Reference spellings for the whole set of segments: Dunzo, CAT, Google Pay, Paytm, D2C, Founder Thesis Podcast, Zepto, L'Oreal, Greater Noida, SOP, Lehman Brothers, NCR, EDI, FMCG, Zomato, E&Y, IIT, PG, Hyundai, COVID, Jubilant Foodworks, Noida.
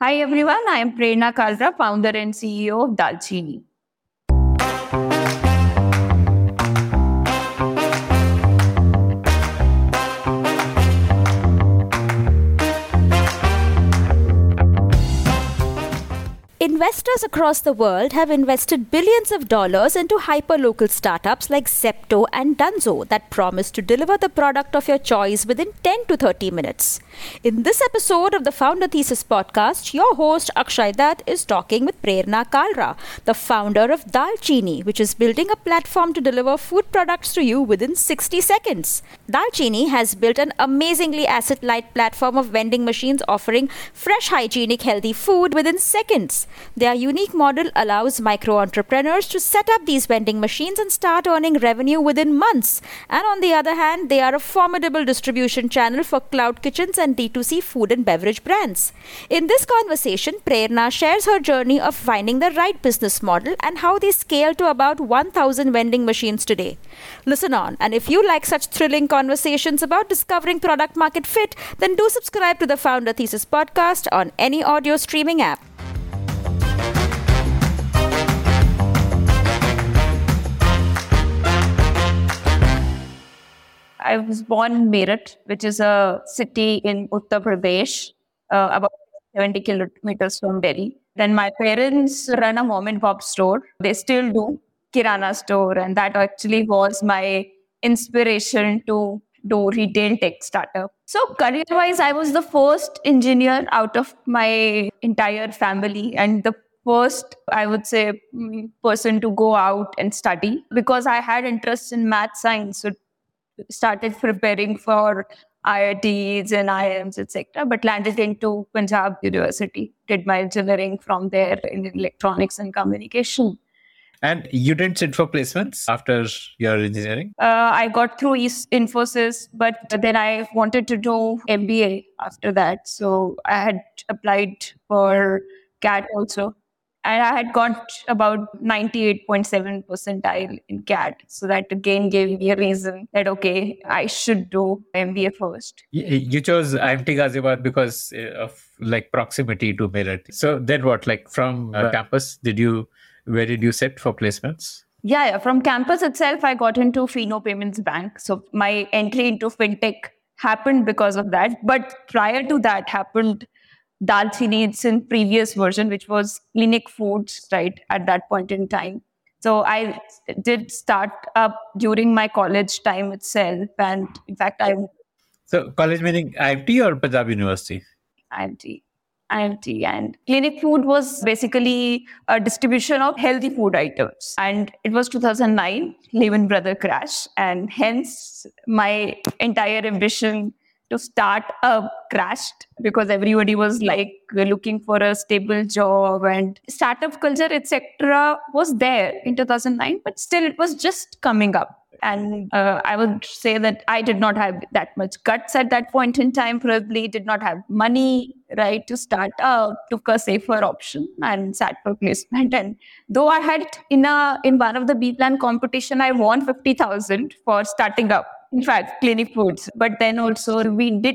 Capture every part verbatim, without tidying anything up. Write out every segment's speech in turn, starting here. Hi everyone, I am Prerna Kalra, founder and C E O of Dalchini. Investors across the world have invested billions of dollars into hyperlocal startups like Zepto and Dunzo that promise to deliver the product of your choice within ten to thirty minutes. In this episode of the Founder Thesis Podcast, your host Akshay Dutt is talking with Prerna Kalra, the founder of Dalchini, which is building a platform to deliver food products to you within sixty seconds. Dalchini has built an amazingly asset-light platform of vending machines offering fresh, hygienic, healthy food within seconds. Their unique model allows micro-entrepreneurs to set up these vending machines and start earning revenue within months. And on the other hand, they are a formidable distribution channel for cloud kitchens and D two C food and beverage brands. In this conversation, Prerna shares her journey of finding the right business model and how they scale to about one thousand vending machines today. Listen on, and if you like such thrilling conversations about discovering product market fit, then do subscribe to the Founder Thesis Podcast on any audio streaming app. I was born in Meerut, which is a city in Uttar Pradesh, uh, about seventy kilometers from Delhi. Then my parents run a mom and pop store. They still do Kirana store. And that actually was my inspiration to do retail tech startup. So career-wise, I was the first engineer out of my entire family and the first, I would say, person to go out and study because I had interest in math, science. So started preparing for I I Ts and I I Ms, et cetera, but landed into Punjab University. Did my engineering from there in electronics and communication. And you didn't sit for placements after your engineering? Uh, I got through Infosys, but then I wanted to do M B A after that. So I had applied for C A T also. And I had got about ninety-eight point seven percentile in C A T. So that again gave me a reason that, okay, I should do M B A first. You chose I I T Ghaziabad because of like proximity to Meerut. So then what, like from uh, campus, did you, where did you sit for placements? Yeah, yeah, from campus itself, I got into Fino Payments Bank. So my entry into FinTech happened because of that. But prior to that happened Dalchini, it's in previous version, which was Clinic Foods, right, at that point in time. So I did start up during my college time itself. And in fact, I... So college meaning I I T or Punjab University? I I T. I I T. And Clinic Food was basically a distribution of healthy food items. And it was two thousand nine, Lehman Brothers crash. And hence, my entire ambition to start up crashed because everybody was like looking for a stable job and startup culture, et cetera was there in two thousand nine, but still it was just coming up. And uh, I would say that I did not have that much guts at that point in time, probably did not have money, right, to start up, took a safer option and sat for placement. And though I had in a in one of the B-Plan competition, I won fifty thousand for starting up. In fact, Clinic Foods. But then also we did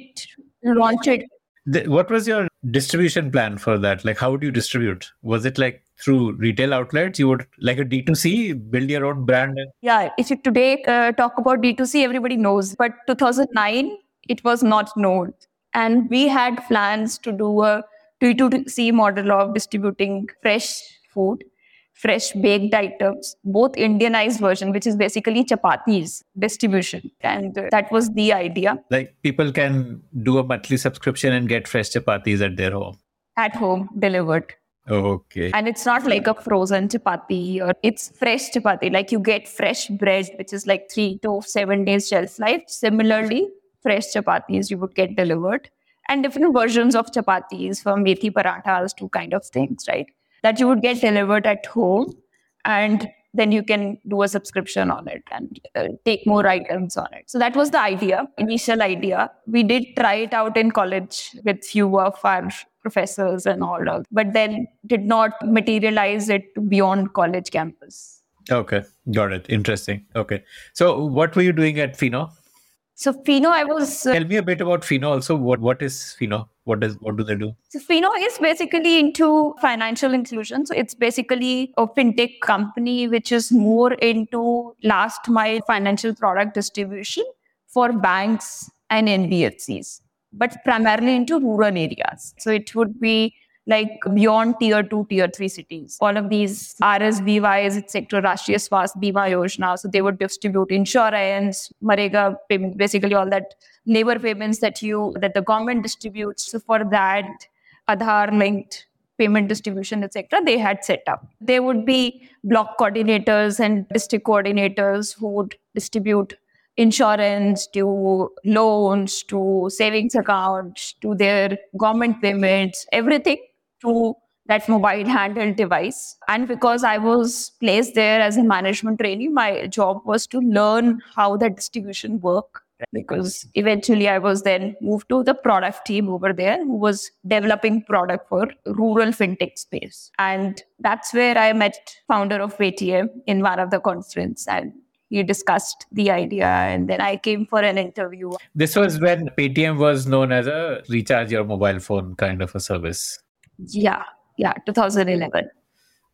launch it. The, what was your distribution plan for that? Like, how would you distribute? Was it like through retail outlets? You would like a D two C, build your own brand? And... Yeah, if you today uh, talk about D two C, everybody knows. But two thousand nine, it was not known. And we had plans to do a D two C model of distributing fresh food, fresh baked items, both Indianized version, which is basically chapatis distribution. And uh, that was the idea. Like people can do a monthly subscription and get fresh chapatis at their home. At home, delivered. Okay. And it's not like a frozen chapati or it's fresh chapati. Like you get fresh bread, which is like three to seven days shelf life. Similarly, fresh chapatis you would get delivered and different versions of chapatis from methi parathas to kind of things, right? That you would get delivered at home and then you can do a subscription on it and uh, take more items on it. So that was the idea, initial idea. We did try it out in college with few of our professors and all of, but then did not materialize it beyond college campus. Okay, got it. Interesting. Okay. So what were you doing at Fino? So Fino, I was... Uh, Tell me a bit about Fino also. What What is Fino? What does what do they do? So Fino is basically into financial inclusion. So it's basically a FinTech company which is more into last mile financial product distribution for banks and N B F Cs, but primarily into rural areas. So it would be like beyond tier two, tier three cities. All of these R S B Ys, et cetera, Rashtriya Swasthya Bima Yojana. So they would distribute insurance, Marega payment, basically all that labor payments that you that the government distributes. So for that, Aadhaar linked payment distribution, et cetera, they had set up. There would be block coordinators and district coordinators who would distribute insurance, to loans, to savings accounts, to their government payments, everything to that mobile handheld device. And because I was placed there as a management trainee, my job was to learn how the distribution worked. Because eventually I was then moved to the product team over there who was developing product for rural FinTech space. And that's where I met founder of Paytm in one of the conferences. And you discussed the idea, and then I came for an interview. This was when Paytm was known as a recharge your mobile phone kind of a service. Yeah, yeah, twenty eleven.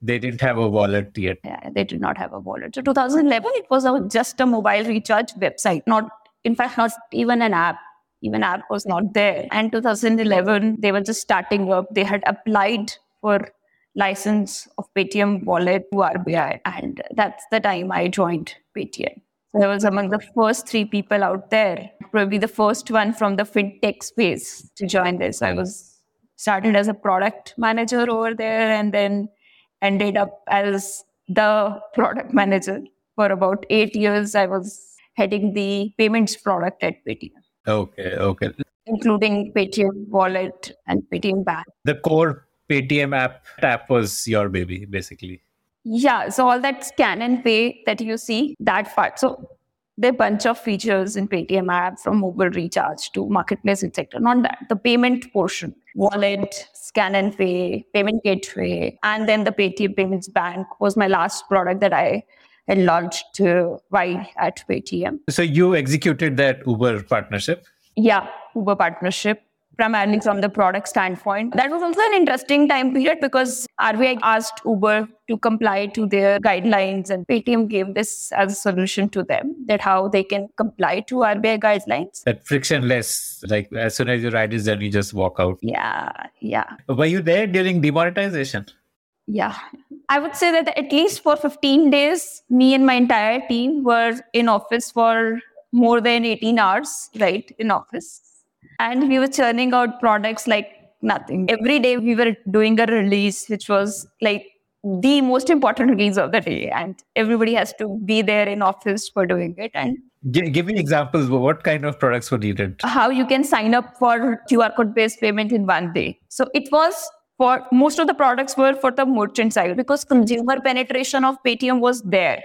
They didn't have a wallet yet. Yeah, they did not have a wallet. So twenty eleven, it was a, just a mobile recharge website. Not, in fact, not even an app. Even app was not there. And twenty eleven, they were just starting up. They had applied for license of Paytm wallet to R B I, and that's the time I joined Paytm. So I was among the first three people out there, probably the first one from the FinTech space to join this. I was started as a product manager over there and then ended up as the product manager. For about eight years, I was heading the payments product at Paytm. Okay, okay. Including Paytm wallet and Paytm bank. The core Paytm app, app was your baby, basically. Yeah, so all that scan and pay that you see, that part. So there are a bunch of features in Paytm app, from mobile recharge to marketplace, et cetera. Not that, the payment portion, wallet, scan and pay, payment gateway, and then the Paytm Payments Bank was my last product that I had launched uh, while at Paytm. So you executed that Uber partnership? Yeah, Uber partnership. Primarily from the product standpoint. That was also an interesting time period because R B I asked Uber to comply to their guidelines, and Paytm gave this as a solution to them, that how they can comply to R B I guidelines. That frictionless, like as soon as your ride is done, you just walk out. Yeah, yeah. Were you there during demonetization? Yeah. I would say that at least for fifteen days, me and my entire team were in office for more than eighteen hours, right, in office. And we were churning out products like nothing. Every day we were doing a release, which was like the most important release of the day. And everybody has to be there in office for doing it. And G- give me examples. What kind of products were needed? How you can sign up for Q R code based payment in one day. So it was for most of the products were for the merchant side because consumer penetration of Paytm was there.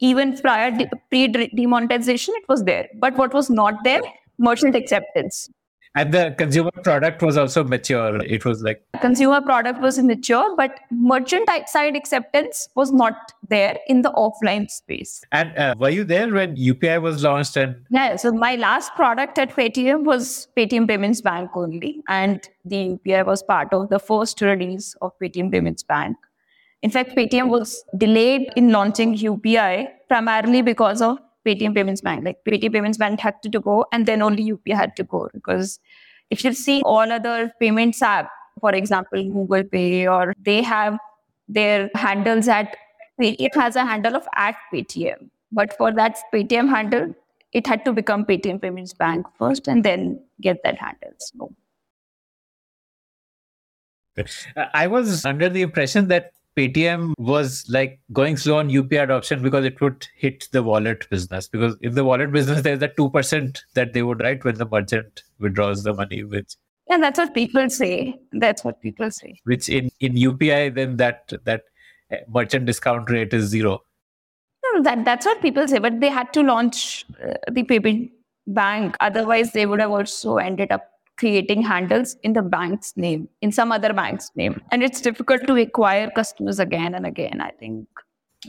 Even prior de- pre-demonetization, it was there. But what was not there? Merchant acceptance. And the consumer product was also mature. It was like... Consumer product was mature, but merchant side acceptance was not there in the offline space. And uh, were you there when U P I was launched? And yeah, so my last product at Paytm was Paytm Payments Bank only. And the U P I was part of the first release of Paytm Payments Bank. In fact, Paytm was delayed in launching U P I primarily because of Paytm Payments Bank, like Paytm Payments Bank had to go and then only U P I had to go, because if you see all other payments app, for example, Google Pay, or they have their handles at, it has a handle of at Paytm. But for that Paytm handle, it had to become Paytm Payments Bank first and then get that handle. So. I was under the impression that Paytm was like going slow on U P I adoption because it would hit the wallet business. Because if the wallet business, there's that two percent that they would write when the merchant withdraws the money. Which yeah, that's what people say. That's what people say. Which in, in U P I, then that that merchant discount rate is zero. No, that that's what people say. But they had to launch uh, the payment bank. Otherwise, they would have also ended up creating handles in the bank's name, in some other bank's name. And it's difficult to acquire customers again and again, I think.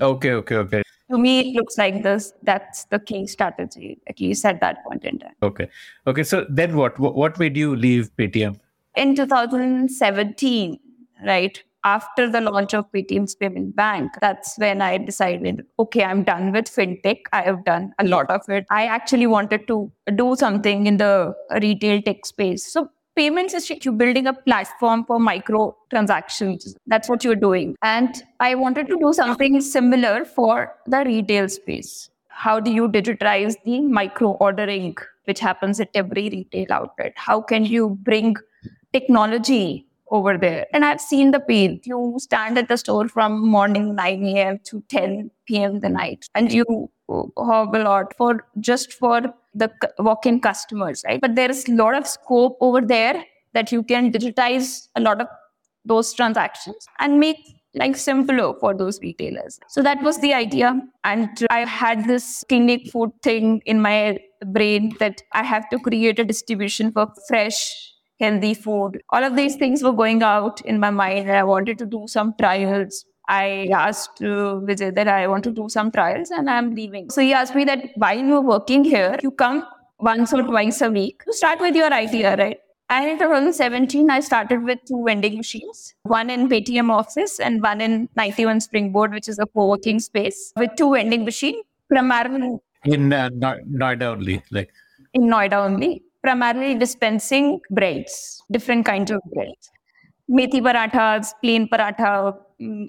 Okay, okay, okay. To me, it looks like this. That's the key strategy, at least at that point in time. Okay. Okay, so then what? What made you leave Paytm? in two thousand seventeen, right? After the launch of Paytm's Payment Bank, that's when I decided, okay, I'm done with FinTech. I have done a lot of it. I actually wanted to do something in the retail tech space. So payments is you're building a platform for micro transactions. That's what you're doing. And I wanted to do something similar for the retail space. How do you digitize the micro ordering, which happens at every retail outlet? How can you bring technology over there? And I've seen the pain. You stand at the store from morning nine a.m. to ten p.m. the night, and you hob a lot for just for the walk-in customers, right? But there is a lot of scope over there that you can digitize a lot of those transactions and make life simpler for those retailers. So that was the idea. And I had this scenic food thing in my brain that I have to create a distribution for fresh, healthy food. All of these things were going out in my mind, and I wanted to do some trials. I asked uh, Vijay that I want to do some trials and I'm leaving. So he asked me that while you're working here, you come once or twice a week to start with your idea, right? And in twenty seventeen, I started with two vending machines, one in Paytm office and one in ninety-one Springboard, which is a co-working space, with two vending machines, primarily... In uh, Noida only? like In Noida only. Primarily dispensing breads, different kinds of breads. Methi parathas, plain paratha,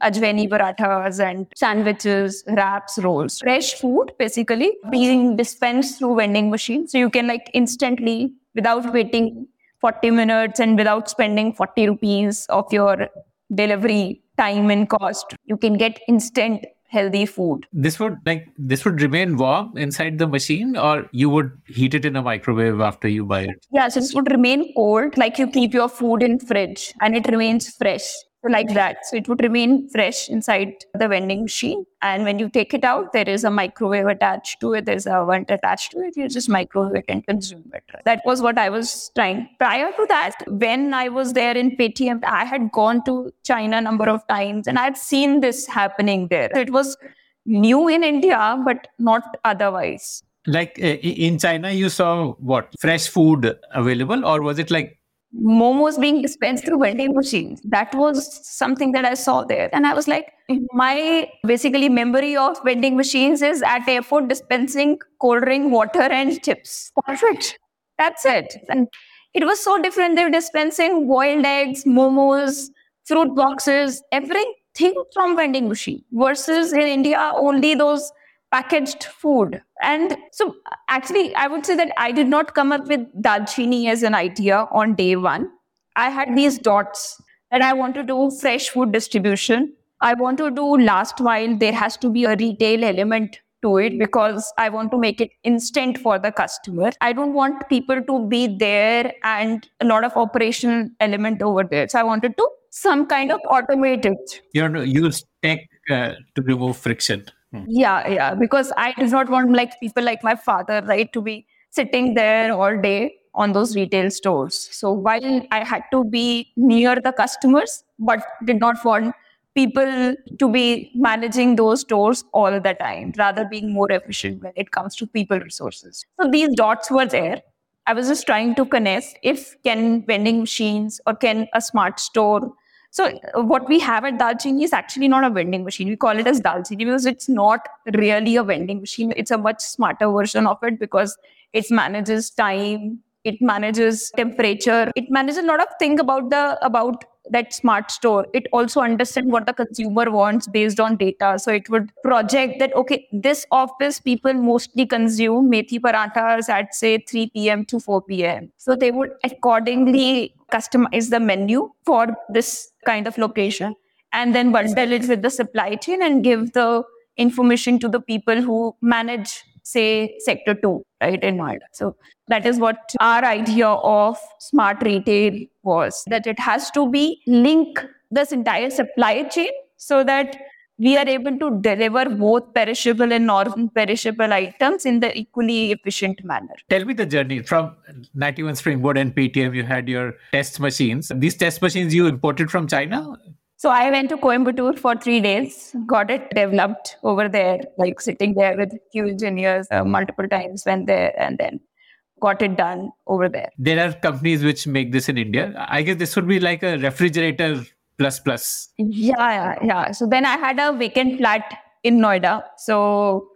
ajwaini parathas, and sandwiches, wraps, rolls. Fresh food, basically, being dispensed through vending machines. So you can like instantly, without waiting forty minutes and without spending forty rupees of your delivery time and cost, you can get instant healthy food. This would like this would remain warm inside the machine, or you would heat it in a microwave after you buy it? Yeah, so this would remain cold, like you keep your food in fridge and it remains fresh, like that. So it would remain fresh inside the vending machine. And when you take it out, there is a microwave attached to it. There's a vent attached to it. You just microwave it and consume it. That was what I was trying. Prior to that, when I was there in Paytm, I had gone to China a number of times and I had seen this happening there. So it was new in India, but not otherwise. Like in China, you saw what? Fresh food available, or was it like momos being dispensed through vending machines? That was something that I saw there. And I was like, my basically memory of vending machines is at airport dispensing cold drink, water and chips. Perfect. That's it. And it was so different. They were dispensing boiled eggs, momos, fruit boxes, everything from vending machine versus in India, only those packaged food. And so actually, I would say that I did not come up with Dalchini as an idea on day one. I had these dots that I want to do fresh food distribution. I want to do last mile. There has to be a retail element to it because I want to make it instant for the customer. I don't want people to be there and a lot of operational element over there. So I wanted to some kind of automated. You know, use tech uh, to remove friction. Yeah, yeah, because I do not want like people like my father, right, to be sitting there all day on those retail stores. So while I had to be near the customers, but did not want people to be managing those stores all the time, rather being more efficient when it comes to people resources. So these dots were there. I was just trying to connect if can vending machines or can a smart store. So what we have at Dalchini is actually not a vending machine. We call it as Dalchini because it's not really a vending machine. It's a much smarter version of it because it manages time, it manages temperature, it manages a lot of things about the about that smart store. It also understands what the consumer wants based on data. So it would project that, okay, this office people mostly consume methi parathas at say three p.m. to four p.m. So they would accordingly customize the menu for this kind of location and then bundle it with the supply chain and give the information to the people who manage, say, sector two, right, in Noida. So that is what our idea of smart retail was, that it has to be link this entire supply chain so that we are able to deliver both perishable and non-perishable items in the equally efficient manner. Tell me the journey from ninety-one Springboard and Paytm. You had your test machines. These test machines you imported from China? So I went to Coimbatore for three days, got it developed over there, like sitting there with a few engineers uh, multiple times, went there and then got it done over there. There are companies which make this in India. I guess this would be like a refrigerator plus plus. Yeah, yeah, yeah. So then I had a vacant flat in Noida. So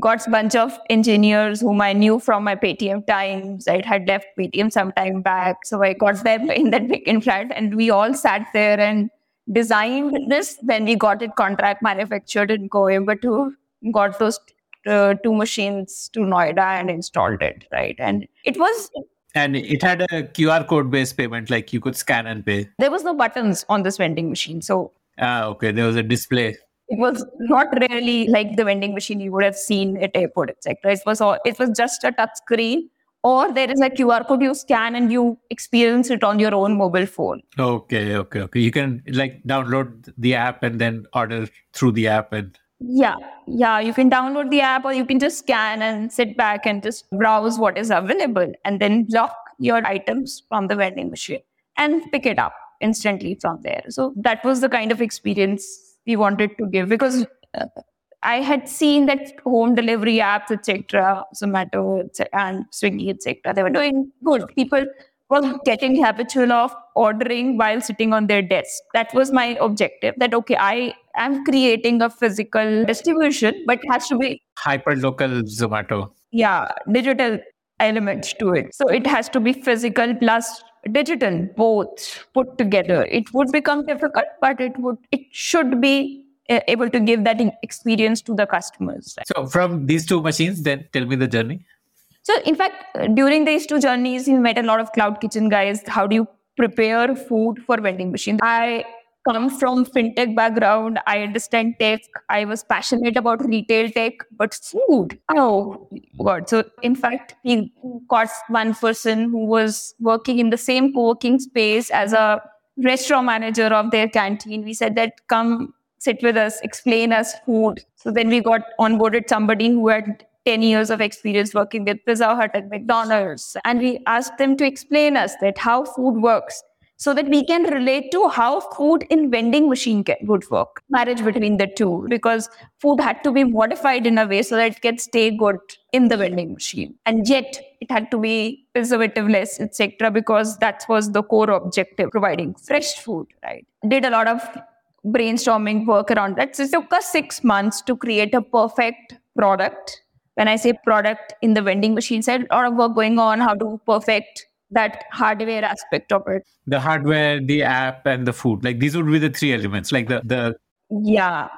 got a bunch of engineers whom I knew from my Paytm times. I had left Paytm some time back. So I got them in that vacant flat and we all sat there and designed this. Then we got it contract manufactured in Coimbatore, got those uh, two machines to Noida and installed it, right? And it was... And it had a Q R code based payment, like you could scan and pay. There was no buttons on this vending machine, so... Ah, okay. There was a display. It was not really like the vending machine you would have seen at airport, et cetera. It was all, it was just a touch screen, or there is a Q R code you scan and you experience it on your own mobile phone. Okay, okay, okay. You can like download the app and then order through the app and... Yeah, yeah. You can download the app or you can just scan and sit back and just browse what is available and then lock your items from the vending machine and pick it up instantly from there. So that was the kind of experience we wanted to give, because uh, I had seen that home delivery apps, et cetera, Zomato and Swiggy, et cetera, they were doing good. People were getting habitual of ordering while sitting on their desk. That was my objective, that, okay, I am creating a physical distribution, but it has to be... hyper-local Zomato. Yeah, digital elements to it. So it has to be physical plus digital, both put together. It would become difficult, but it would, it should be able to give that experience to the customers. Right? So from these two machines, then tell me the journey. So in fact, during these two journeys, we met a lot of cloud kitchen guys. How do you prepare food for vending machines? I come from FinTech background. I understand tech. I was passionate about retail tech, but food, oh God. So in fact, we got one person who was working in the same co-working space as a restaurant manager of their canteen. We said that, come sit with us, explain us food. So then we got onboarded somebody who had ten years of experience working with Pizza Hut and McDonald's. And we asked them to explain us that how food works so that we can relate to how food in vending machine can, would work. Marriage between the two, because food had to be modified in a way so that it can stay good in the vending machine. And yet it had to be preservative-less, et cetera, because that was the core objective, providing fresh food, right? Did a lot of brainstorming work around that. So it took us six months to create a perfect product. When I say product in the vending machine side, a lot of work going on, how to perfect that hardware aspect of it. The hardware, the app, and the food. Like these would be the three elements, like the, the yeah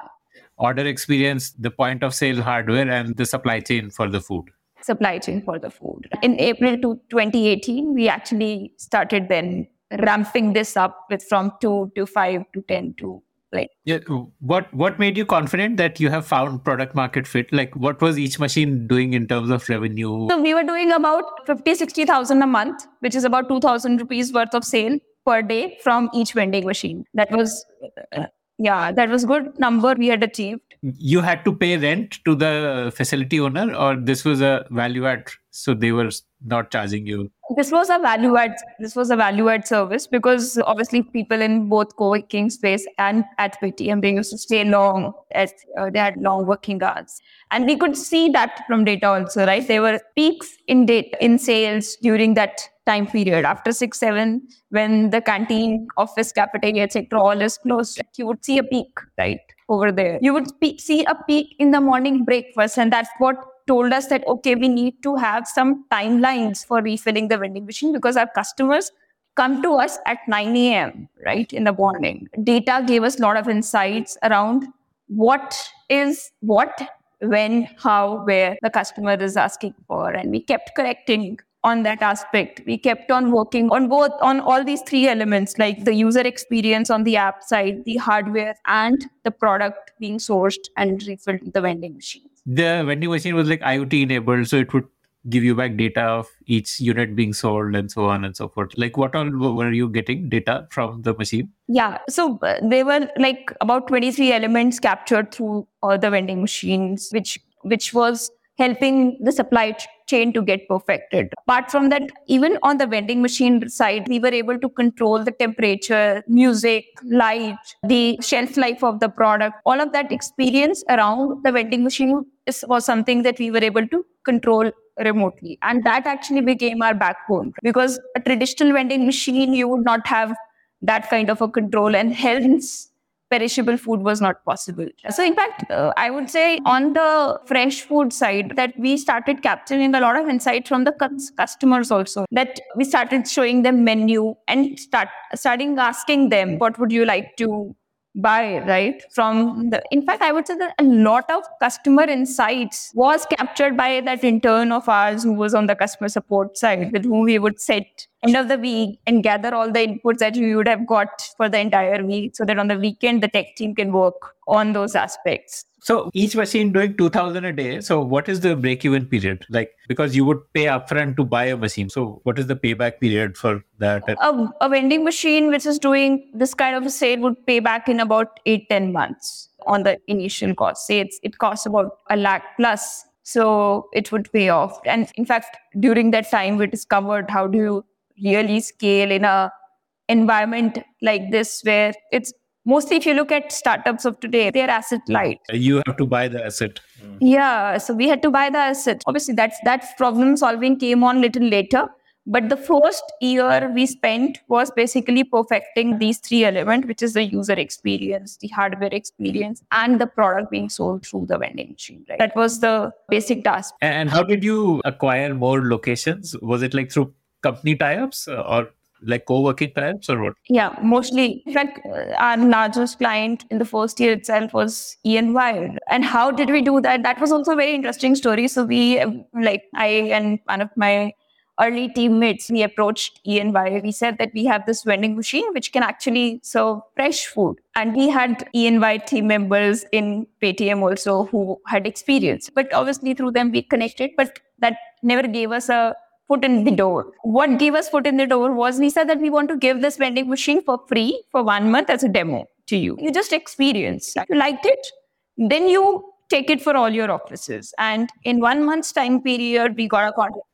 order experience, the point of sale hardware, and the supply chain for the food. Supply chain for the food. In April twenty eighteen, we actually started then ramping this up with from two to five to ten to... Right. Yeah. What What made you confident that you have found product market fit? Like, what was each machine doing in terms of revenue? So we were doing about fifty, sixty thousand a month, which is about two thousand rupees worth of sale per day from each vending machine. That was, uh, yeah, that was good number we had achieved. You had to pay rent to the facility owner, or this was a value add, so they were not charging you? This was a value add. This was a value add service, because obviously people in both co-working space and at Paytm, they used to stay long as uh, they had long working hours, and we could see that from data also, right? There were peaks in data in sales during that time period after six, seven, when the canteen, office, cafeteria, et cetera, all is closed. You would see a peak, right? Over there. You would pe- see a peak in the morning breakfast, and that's what told us that, okay, we need to have some timelines for refilling the vending machine, because our customers come to us at nine a.m., right, in the morning. Data gave us a lot of insights around what is what, when, how, where the customer is asking for, and we kept correcting on that aspect. We kept on working on both, on all these three elements, like the user experience on the app side, the hardware, and the product being sourced and refilled in the vending machine. The vending machine was like IoT enabled, so it would give you back data of each unit being sold and so on and so forth. Like what all were you getting data from the machine? Yeah, so uh, there were like about twenty-three elements captured through uh, the vending machines, which which was helping the supply chain to get perfected. Apart from that, even on the vending machine side, we were able to control the temperature, music, light, the shelf life of the product. All of that experience around the vending machine was something that we were able to control remotely. And that actually became our backbone, because a traditional vending machine, you would not have that kind of a control, and hence perishable food was not possible. So in fact, uh, I would say on the fresh food side that we started capturing a lot of insight from the c- customers also, that we started showing them menu and start starting asking them, what would you like to buy, right? From the, in fact, I would say that a lot of customer insights was captured by that intern of ours who was on the customer support side, with whom we would sit end of the week and gather all the inputs that we would have got for the entire week, so that on the weekend, the tech team can work on those aspects. So each machine doing two thousand a day. So what is the break-even period? Like, because you would pay upfront to buy a machine. So what is the payback period for that? A, a vending machine which is doing this kind of a sale would pay back in about eight to ten months on the initial cost. Say it's, it costs about a lakh plus. So it would pay off. And in fact, during that time, we discovered how do you really scale in a environment like this, where it's mostly, if you look at startups of today, they're asset light. You have to buy the asset. Mm. Yeah, so we had to buy the asset. Obviously, that's that problem solving came on little later. But the first year we spent was basically perfecting these three elements, which is the user experience, the hardware experience, and the product being sold through the vending machine. Right? That was the basic task. And how did you acquire more locations? Was it like through company tie-ups or like co-working types or what? Yeah, mostly. In fact, our largest client in the first year itself was E and Y. And how did we do that? That was also a very interesting story. So we, like I and one of my early teammates, we approached E and Y. We said that we have this vending machine which can actually serve fresh food. And we had E and Y team members in Paytm also who had experience. But obviously through them we connected, but that never gave us a foot in the door. What gave us foot in the door was we said that we want to give this vending machine for free for one month as a demo to you. You just experience. If you liked it, then you take it for all your offices. And in one month's time period, we got a contract.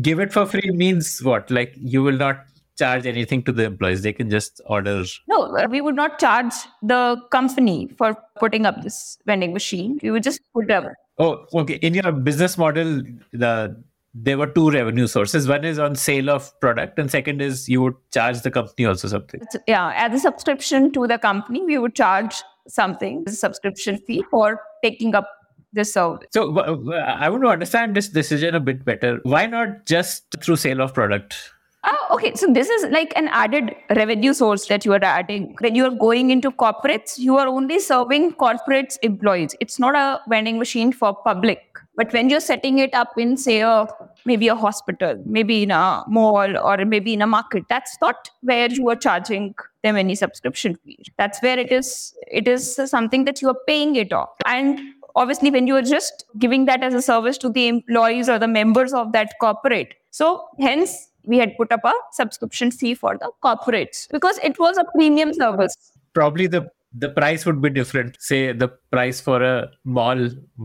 Give it for free means what? Like you will not charge anything to the employees. They can just order. No, we would not charge the company for putting up this vending machine. We would just put it up. Oh, okay. In your business model, the there were two revenue sources. One is on sale of product, and second is you would charge the company also something. Yeah, as a subscription to the company, we would charge something, a subscription fee for taking up the service. So I want to understand this decision a bit better. Why not just through sale of product? Ah, okay. So this is like an added revenue source that you are adding. When you are going into corporates, you are only serving corporates employees. It's not a vending machine for public. But when you're setting it up in, say, a, maybe a hospital, maybe in a mall, or maybe in a market, that's not where you are charging them any subscription fee. That's where it is it is something that you are paying it off. And obviously, when you are just giving that as a service to the employees or the members of that corporate, so hence we had put up a subscription fee for the corporates because it was a premium service. Probably the The price would be different. Say the price for a mall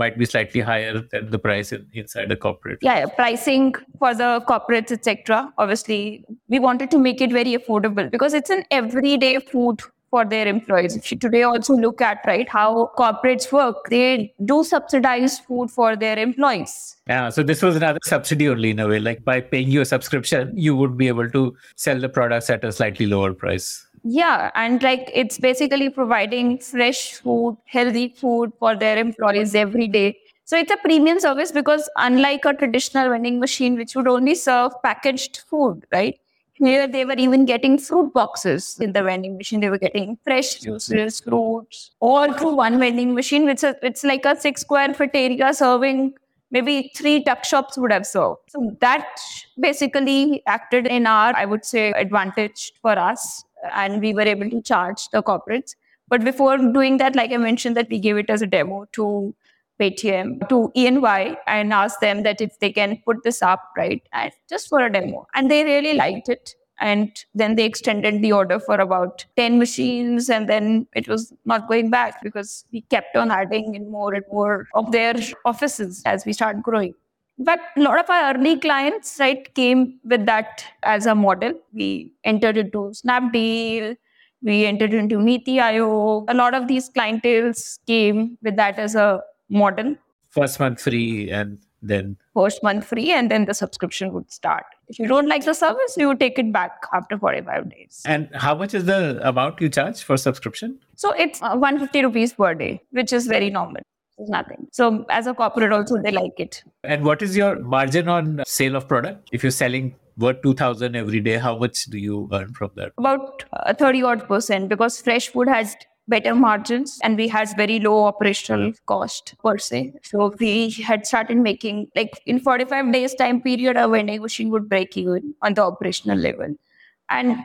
might be slightly higher than the price in, inside the corporate. Yeah, yeah, pricing for the corporates, et cetera. Obviously, we wanted to make it very affordable because it's an everyday food for their employees. If you today also look at right how corporates work, they do subsidize food for their employees. Yeah, so this was another subsidy only in a way. Like by paying you a subscription, you would be able to sell the products at a slightly lower price. Yeah, and like it's basically providing fresh food, healthy food for their employees every day. So it's a premium service because unlike a traditional vending machine, which would only serve packaged food, right? Here they were even getting fruit boxes in the vending machine. They were getting fresh juices, fruits, all through one vending machine. It's a, it's like a six square foot area serving maybe three tuck shops would have served. So that basically acted in our, I would say, advantage for us. And we were able to charge the corporates. But before doing that, like I mentioned, that we gave it as a demo to Paytm, to E and Y, and asked them that if they can put this up, right, and just for a demo. And they really liked it. And then they extended the order for about ten machines. And then it was not going back because we kept on adding in more and more of their offices as we started growing. In fact, a lot of our early clients, right, came with that as a model. We entered into Snapdeal. We entered into Niti dot I O. A lot of these clientels came with that as a model. First month free and then... First month free and then the subscription would start. If you don't like the service, you take it back after forty-five days. And how much is the amount you charge for subscription? So it's one hundred fifty rupees per day, which is very normal. It's nothing. So as a corporate also, they like it. And what is your margin on sale of product? If you're selling worth two thousand every day, how much do you earn from that? About uh, thirty odd percent, because fresh food has better margins and we had very low operational mm. cost per se. So we had started making, like in forty-five days time period, our vending machine would break even on the operational level. And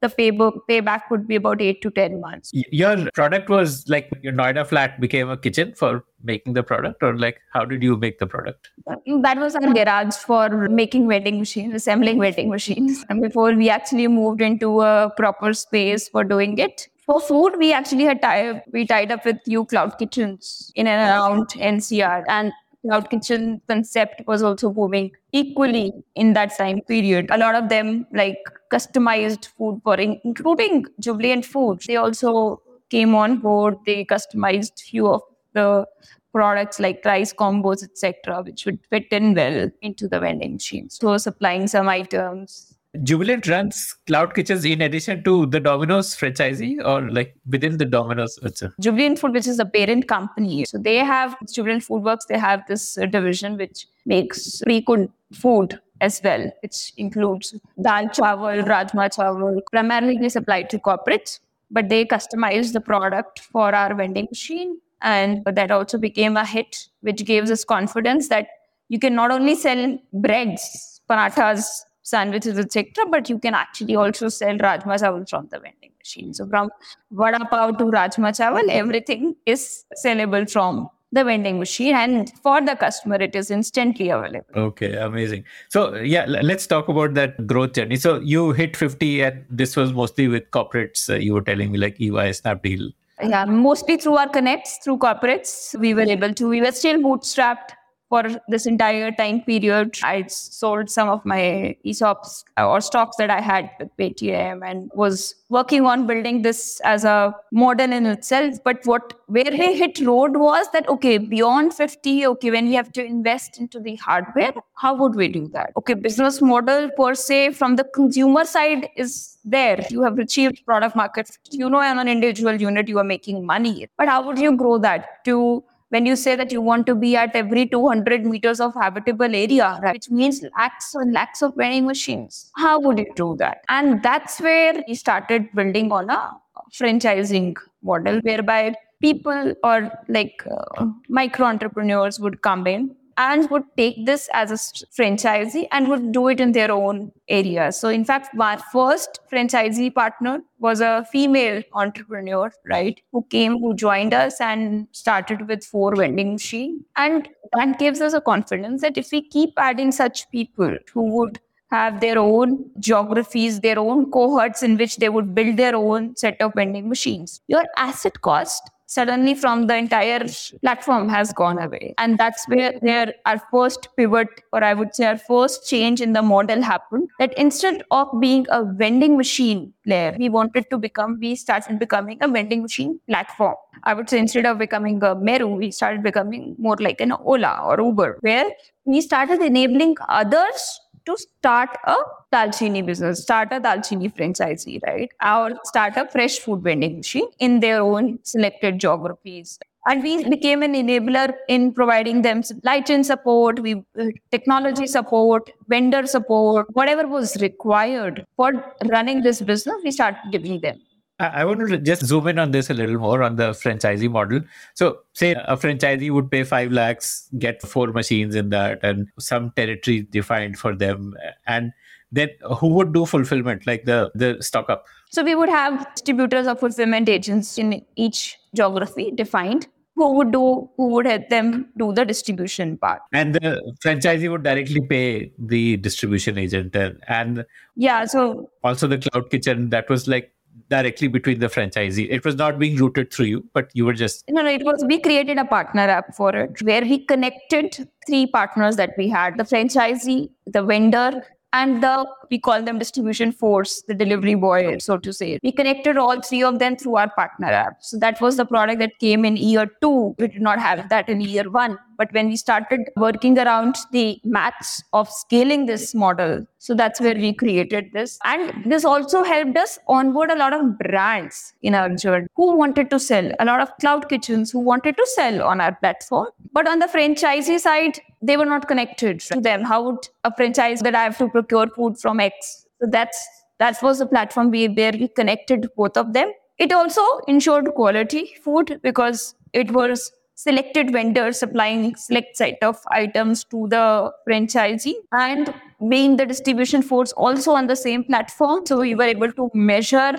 the pay- payback would be about eight to ten months. Your product was like your Noida flat became a kitchen for making the product, or like how did you make the product? That was our garage for making vending machines, assembling vending machines. And before we actually moved into a proper space for doing it. For food, we actually had tied, we tied up with few cloud kitchens in and around N C R, and cloud kitchen concept was also booming equally in that time period. A lot of them like customized food for, including Jubilant Foods. They also came on board. They customized few of the products like rice combos, et cetera, which would fit in well into the vending machines. So supplying some items. Jubilant runs cloud kitchens in addition to the Domino's franchisee, or like within the Domino's also? Jubilant Food, which is the parent company. So they have Jubilant Foodworks. They have this division which makes pre-cooked food as well, which includes dal chawal, rajma chawal. Primarily they supply to corporates, but they customize the product for our vending machine. And that also became a hit, which gives us confidence that you can not only sell breads, parathas, sandwiches, et cetera, but you can actually also sell rajma chawal from the vending machine. So from vada pav to rajma chawal, everything is sellable from the vending machine, and for the customer, it is instantly available. Okay, amazing. So yeah, let's talk about that growth journey. So you hit fifty, and this was mostly with corporates. Uh, you were telling me like E Y, Snapdeal. Yeah, mostly through our connects, through corporates, we were able to, we were still bootstrapped. For this entire time period, I sold some of my ESOPs or stocks that I had with Paytm and was working on building this as a model in itself. But what where we hit road was that, okay, beyond fifty, okay, when we have to invest into the hardware, how would we do that? Okay, business model per se from the consumer side is there. You have achieved product market. You know, on an individual unit, you are making money. But how would you grow that to... When you say that you want to be at every two hundred meters of habitable area, right, which means lakhs and lakhs of vending machines, how would you do that? And that's where we started building on a franchising model whereby people or like uh, micro entrepreneurs would come in and would take this as a franchisee and would do it in their own area. So in fact, my first franchisee partner was a female entrepreneur, right? Who came, who joined us and started with four vending machines. And that gives us a confidence that if we keep adding such people who would have their own geographies, their own cohorts in which they would build their own set of vending machines, your asset cost suddenly from the entire platform has gone away. And that's where our first pivot, or I would say our first change in the model happened, that instead of being a vending machine player, we wanted to become, we started becoming a vending machine platform. I would say instead of becoming a Meru, we started becoming more like an Ola or Uber, where we started enabling others to start a Dalchini business, start a Dalchini franchisee, right? Or start a fresh food vending machine in their own selected geographies. And we became an enabler in providing them supply chain support, we technology support, vendor support, whatever was required for running this business, we started giving them. I want to just zoom in on this a little more on the franchisee model. So say a franchisee would pay five lakhs, get four machines in that and some territory defined for them. And then who would do fulfillment, like the, the stock up? So we would have distributors or fulfillment agents in each geography defined, who would do, who would help them do the distribution part. And the franchisee would directly pay the distribution agent. And yeah, so also the cloud kitchen, that was like directly between the franchisee. It was not being routed through you, but you were just... No, no, it was, we created a partner app for it where we connected three partners that we had, the franchisee, the vendor, and the, we call them distribution force, the delivery boy, so to say. We connected all three of them through our partner app. So that was the product that came in year two. We did not have that in year one. But when we started working around the maths of scaling this model, so that's where we created this. And this also helped us onboard a lot of brands in our journey who wanted to sell, a lot of cloud kitchens who wanted to sell on our platform. But on the franchisee side, they were not connected to them. How would a franchise that I have to procure food from X? So that's that was the platform we, where we connected both of them. It also ensured quality food because it was selected vendors supplying select set of items to the franchisee and being the distribution force also on the same platform. So we were able to measure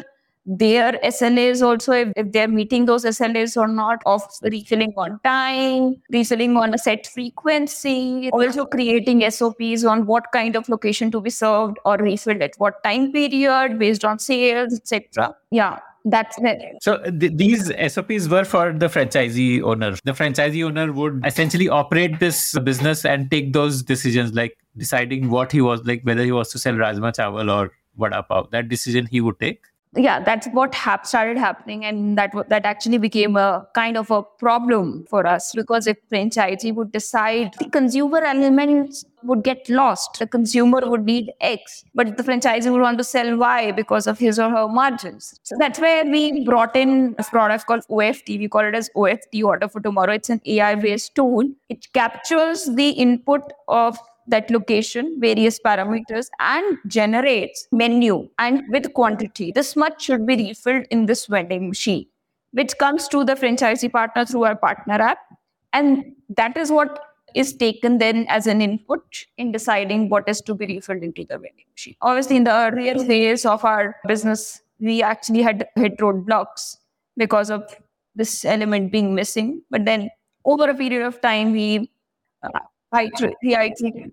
their S L As also, if, if they're meeting those S L As or not, of refilling on time, refilling on a set frequency, also creating S O Ps on what kind of location to be served or refilled at what time period based on sales, et cetera. Yeah, that's it. So th- these S O Ps were for the franchisee owner. The franchisee owner would essentially operate this business and take those decisions, like deciding what he was, like whether he was to sell Rajma Chawal or Vada Pav. That decision he would take. Yeah, that's what ha- started happening, and that w- that actually became a kind of a problem for us because if franchisee would decide, the consumer elements would get lost. The consumer would need X, but the franchisee would want to sell Y because of his or her margins. So that's where we brought in a product called O F T. We call it as O F T, Order for Tomorrow. It's an A I-based tool. It captures the input of that location, various parameters, and generates menu and with quantity. This much should be refilled in this vending machine, which comes to the franchisee partner through our partner app. And that is what is taken then as an input in deciding what is to be refilled into the vending machine. Obviously, in the earlier phase of our business, we actually had hit roadblocks because of this element being missing. But then over a period of time, we... Uh, I agree. Yeah, I agree.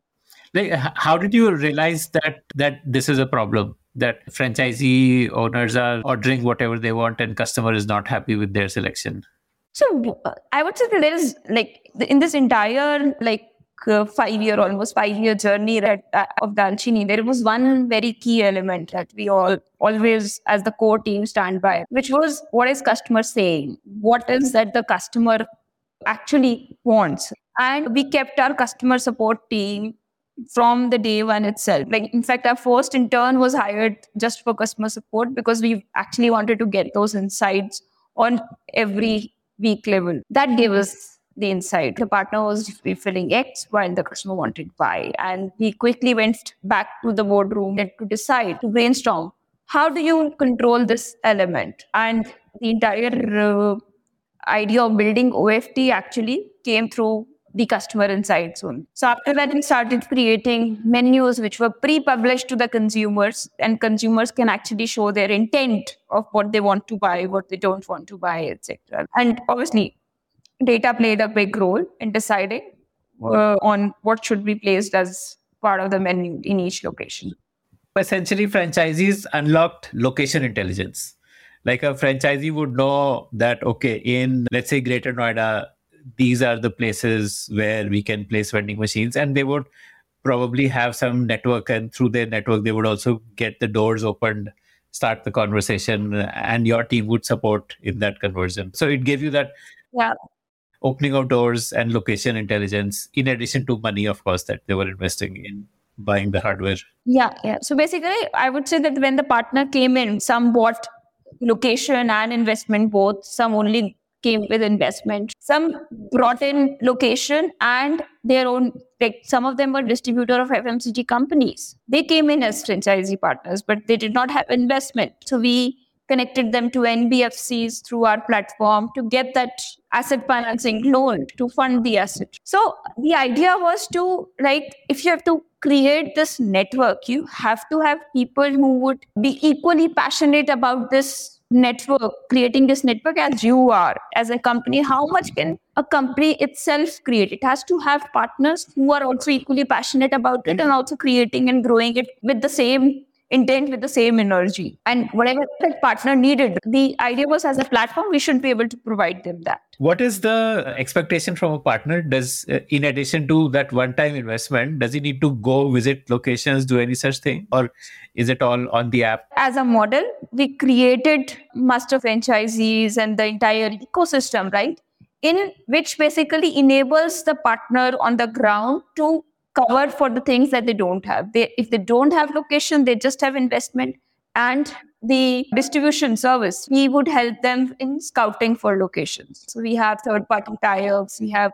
Like, how did you realize that that this is a problem, that franchisee owners are ordering whatever they want and customer is not happy with their selection? So I would say that there is like in this entire like uh, five year almost five year journey that, uh, of Dalchini, there was one very key element that we all always as the core team stand by, which was what is customer saying? What is that the customer actually wants? And we kept our customer support team from the day one itself. Like, in fact, our first intern was hired just for customer support because we actually wanted to get those insights on every week level. That gave us the insight. The partner was refilling X while the customer wanted Y. And we quickly went back to the boardroom to decide, to brainstorm, how do you control this element? And the entire uh, idea of building O F T actually came through the customer insights only. So after that, we started creating menus which were pre-published to the consumers, and consumers can actually show their intent of what they want to buy, what they don't want to buy, et cetera. And obviously, data played a big role in deciding uh, on what should be placed as part of the menu in each location. Essentially, franchisees unlocked location intelligence. Like a franchisee would know that, okay, in, let's say, Greater Noida, these are the places where we can place vending machines, and they would probably have some network, and through their network, they would also get the doors opened, start the conversation, and your team would support in that conversion. So it gave you that yeah. opening of doors and location intelligence, in addition to money, of course, that they were investing in buying the hardware. Yeah, yeah. So basically, I would say that when the partner came in, some bought location and investment both, some only came with investment. Some brought in location and their own, like some of them were distributor of F M C G companies. They came in as franchisee partners, but they did not have investment. So we connected them to N B F Cs through our platform to get that asset financing loan to fund the asset. So the idea was to, like, if you have to create this network, you have to have people who would be equally passionate about this network, creating this network as you are, as a company, how much can a company itself create? It has to have partners who are also equally passionate about it and also creating and growing it with the same intent, with the same energy. And whatever that partner needed, the idea was as a platform, we should be able to provide them that. What is the expectation from a partner? Does, in addition to that one-time investment, does he need to go visit locations, do any such thing? Or is it all on the app? As a model, we created master franchisees and the entire ecosystem, right? In which basically enables the partner on the ground to cover for the things that they don't have. They, if they don't have location, they just have investment and the distribution service. We would help them in scouting for locations. So we have third-party tie-ups. We have.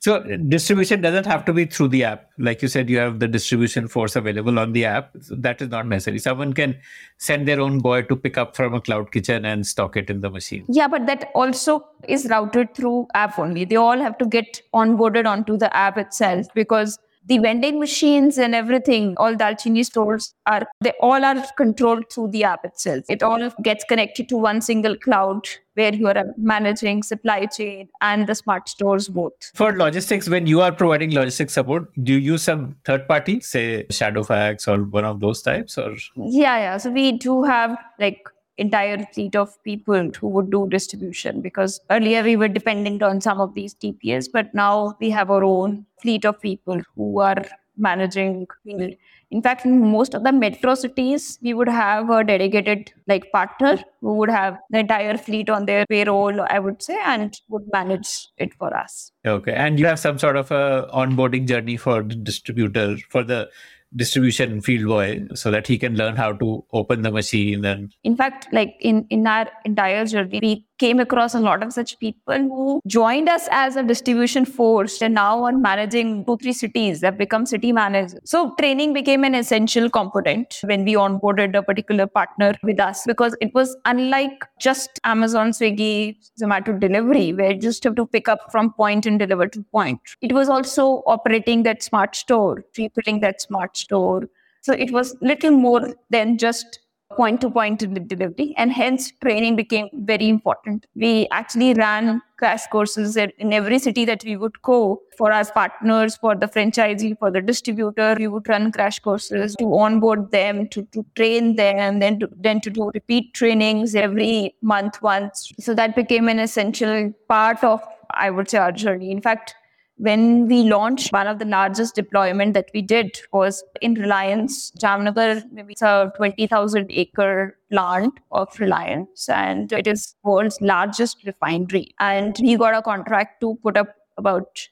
So distribution doesn't have to be through the app. Like you said, you have the distribution force available on the app. So that is not necessary. Someone can send their own boy to pick up from a cloud kitchen and stock it in the machine. Yeah, but that also is routed through app only. They all have to get onboarded onto the app itself, because the vending machines and everything, all Dalchini stores, are they all are controlled through the app itself. It all gets connected to one single cloud where you are managing supply chain and the smart stores both. For logistics, when you are providing logistics support, do you use some third party, say Shadowfax or one of those types? Or Yeah, yeah. So we do have like entire fleet of people who would do distribution, because earlier we were dependent on some of these T P S, but now we have our own fleet of people who are managing. In fact, in most of the metro cities, we would have a dedicated like partner who would have the entire fleet on their payroll, I would say, and would manage it for us. Okay. And you have some sort of a onboarding journey for the distributor, for the distribution field boy, so that he can learn how to open the machine. And in fact, like in, in our entire journey, we came across a lot of such people who joined us as a distribution force and now are managing two, three cities. They've become city managers. So training became an essential component when we onboarded a particular partner with us, because it was unlike just Amazon, Swiggy, Zomato delivery, where you just have to pick up from point and deliver to point. It was also operating that smart store, rebuilding that smart store. So it was little more than just point-to-point delivery, and hence training became very important. We actually ran crash courses in every city that we would go for our partners, for the franchisee, for the distributor. We would run crash courses to onboard them, to, to train them, then to, then to do repeat trainings every month once. So that became an essential part of, I would say, our journey. In fact, when we launched, one of the largest deployment that we did was in Reliance Jamnagar. Maybe it's a twenty thousand acre plant of Reliance, and it is world's largest refinery. And we got a contract to put up about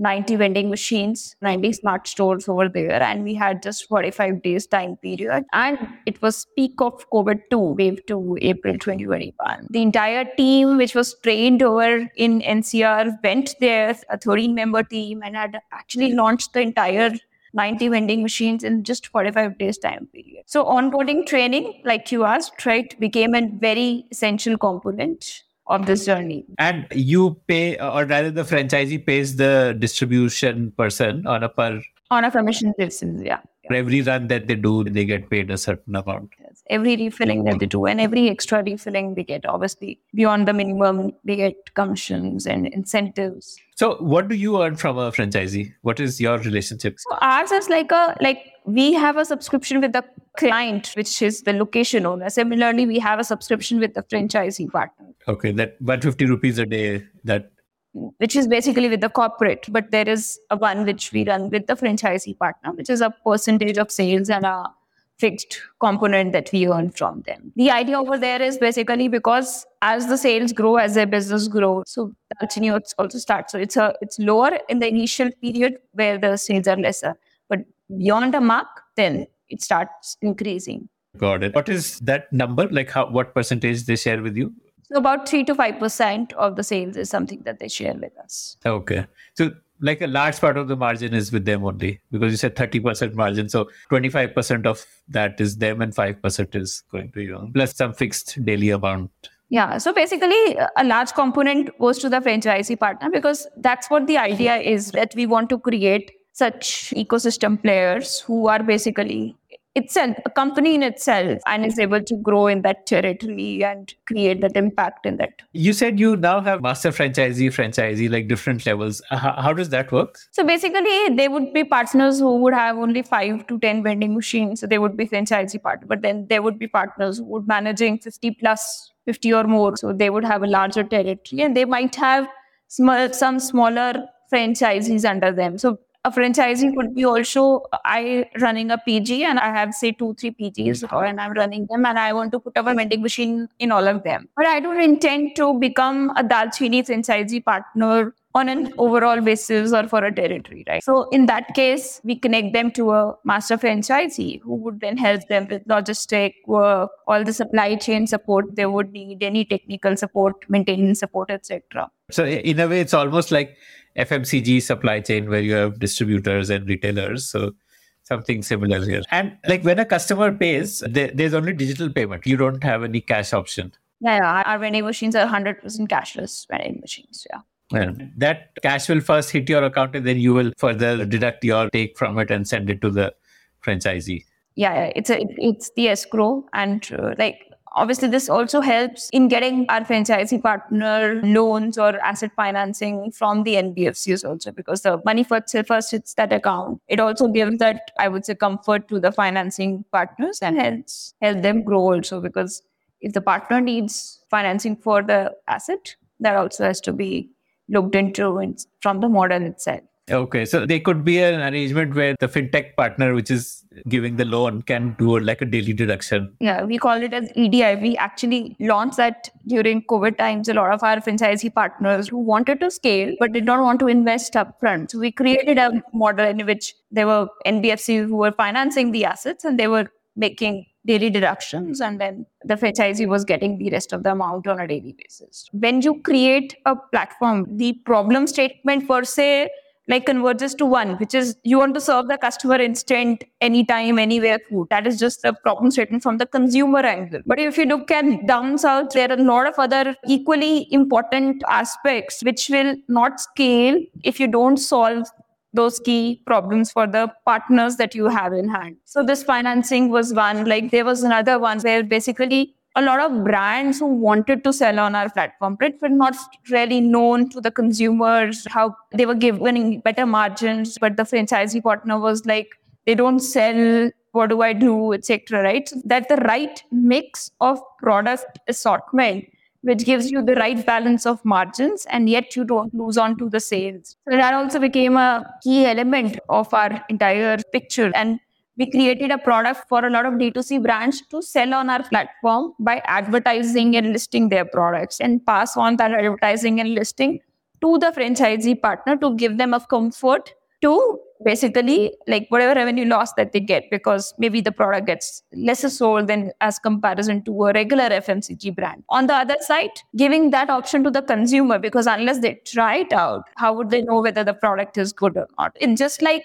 ninety vending machines, ninety smart stores over there. And we had just forty-five days time period. And it was peak of COVID two, wave two, April twenty twenty-one. The entire team, which was trained over in N C R, went there, a thirteen-member team, and had actually launched the entire ninety vending machines in just forty-five days time period. So onboarding training, like you asked, right, became a very essential component of this journey. And you pay, or rather the franchisee pays the distribution person on a per... On a permission basis, yeah. For every run that they do, they get paid a certain amount. Yes. Every refilling that they do, and every extra refilling they get, obviously, beyond the minimum, they get commissions and incentives. So what do you earn from a franchisee? What is your relationship? So ours is like a, like we have a subscription with the client, which is the location owner. Similarly, we have a subscription with the franchisee partner. Okay, that one hundred fifty rupees a day, that... which is basically with the corporate, but there is a one which we run with the franchisee partner, which is a percentage of sales and a fixed component that we earn from them. The idea over there is basically because as the sales grow, as their business grows, so Dalchini also starts. So it's a it's lower in the initial period where the sales are lesser, but beyond a mark, then it starts increasing. Got it. What is that number? Like how what percentage they share with you? So about three to five percent of the sales is something that they share with us. Okay. So like a large part of the margin is with them only, because you said thirty percent margin. So twenty-five percent of that is them and five percent is going to you, plus some fixed daily amount. Yeah. So basically a large component goes to the franchisee partner, because that's what the idea is, that we want to create such ecosystem players who are basically itself, a company in itself, and is able to grow in that territory and create that impact in that. You said you now have master franchisee, franchisee, like different levels. How, how does that work? So basically, they would be partners who would have only five to ten vending machines. So they would be franchisee partner, but then there would be partners who would be managing fifty plus, fifty or more. So they would have a larger territory and they might have small, some smaller franchisees under them. So a franchisee could be also, I running a P G and I have say two, three P Gs and I'm running them and I want to put up a vending machine in all of them. But I don't intend to become a Dalchini franchisee partner on an overall basis or for a territory, right? So in that case, we connect them to a master franchisee who would then help them with logistic work, all the supply chain support they would need, any technical support, maintenance support, et cetera. So in a way, it's almost like F M C G supply chain where you have distributors and retailers. So something similar here. And like when a customer pays, there, there's only digital payment. You don't have any cash option. Yeah, our vending machines are one hundred percent cashless vending machines, yeah. And that cash will first hit your account and then you will further deduct your take from it and send it to the franchisee. Yeah, yeah. it's a, it's the escrow and uh, like obviously this also helps in getting our franchisee partner loans or asset financing from the N B F Cs also, because the money first, first hits that account. It also gives that, I would say, comfort to the financing partners and helps help them grow also, because if the partner needs financing for the asset, that also has to be looked into in, from the model itself. Okay, so there could be an arrangement where the FinTech partner, which is giving the loan, can do like a daily deduction. Yeah, we call it as E D I. We actually launched that during COVID times. A lot of our franchisee partners who wanted to scale but did not want to invest upfront. So we created a model in which there were N B F Cs who were financing the assets and they were making daily deductions, and then the franchisee was getting the rest of the amount on a daily basis. When you create a platform, the problem statement per se like converges to one, which is you want to serve the customer instant, anytime, anywhere food. That is just the problem statement from the consumer angle. But if you look at down south, there are a lot of other equally important aspects which will not scale if you don't solve those key problems for the partners that you have in hand. So this financing was one. Like there was another one where basically a lot of brands who wanted to sell on our platform, but were not really known to the consumers, how they were given better margins, but the franchisee partner was like, they don't sell, what do I do, et cetera. Right? So that the right mix of product assortment which gives you the right balance of margins and yet you don't lose on to the sales. So that also became a key element of our entire picture. And we created a product for a lot of D two C brands to sell on our platform by advertising and listing their products and pass on that advertising and listing to the franchisee partner to give them a comfort to basically like whatever revenue loss that they get, because maybe the product gets lesser sold than as comparison to a regular F M C G brand. On the other side, giving that option to the consumer, because unless they try it out, how would they know whether the product is good or not? It's just like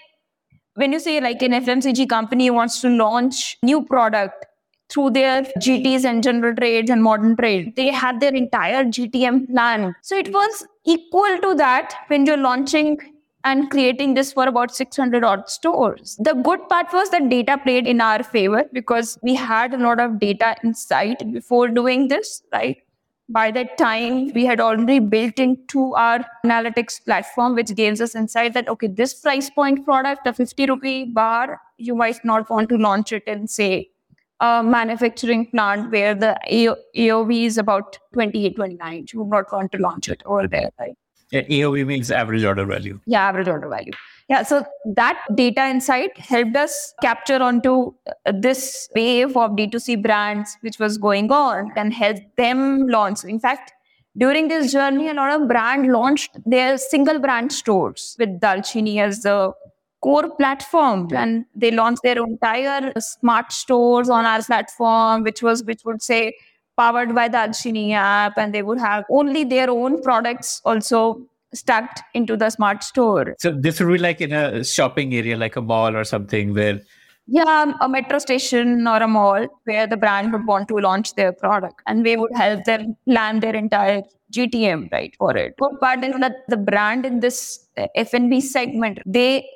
when you say like an F M C G company wants to launch new product through their G Ts and general trades and modern trade, they had their entire G T M plan. So it was equal to that when you're launching and creating this for about six hundred odd stores. The good part was that data played in our favor because we had a lot of data insight before doing this, right? By that time, we had already built into our analytics platform, which gives us insight that, okay, this price point product, a fifty rupee bar, you might not want to launch it in, say, a manufacturing plant where the A O V is about twenty-eight, twenty-nine. You would not want to launch it over there, right? A O V means average order value. Yeah, average order value. Yeah, so that data insight helped us capture onto this wave of D two C brands which was going on and helped them launch. In fact, during this journey, a lot of brands launched their single brand stores with Dalchini as the core platform, and they launched their entire smart stores on our platform, which was which would say powered by the Dalchini app, and they would have only their own products also stacked into the smart store. So this would be like in a shopping area, like a mall or something where... Yeah, a metro station or a mall where the brand would want to launch their product, and we would help them plan their entire G T M, right, for it. But in the, the brand in this F and B segment, they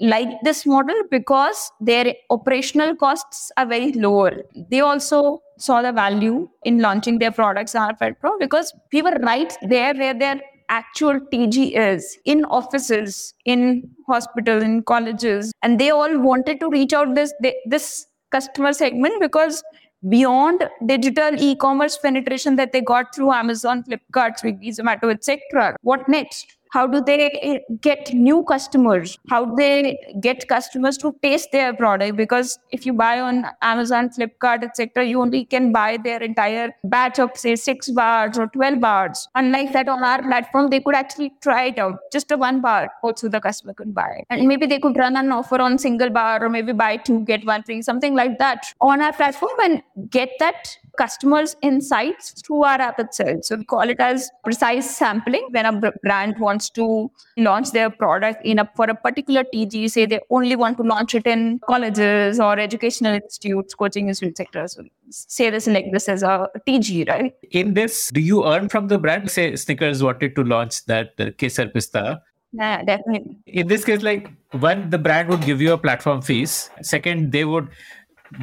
like this model because their operational costs are very lower. They also saw the value in launching their products on Fed Pro because we were right there where their actual T G is, in offices, in hospital, in colleges. And they all wanted to reach out this they, this customer segment because beyond digital e-commerce penetration that they got through Amazon, Flipkart, Swiggy, Zomato, et cetera, what next? How do they get new customers? How do they get customers to taste their product? Because if you buy on Amazon, Flipkart, et cetera, you only can buy their entire batch of, say, six bars or twelve bars. Unlike that, on our platform, they could actually try it out. Just a one bar, also the customer could buy. And maybe they could run an offer on single bar or maybe buy two, get one free, something like that on our platform and get that customers' insights through our app itself. So we call it as precise sampling. When a brand wants to launch their product in a, for a particular T G, say they only want to launch it in colleges or educational institutes, coaching institute sectors. So say this like this as a T G, right? In this, do you earn from the brand? Say Snickers wanted to launch that uh, Kesar Pista. Yeah, definitely. In this case, like one, the brand would give you a platform fees. Second, they would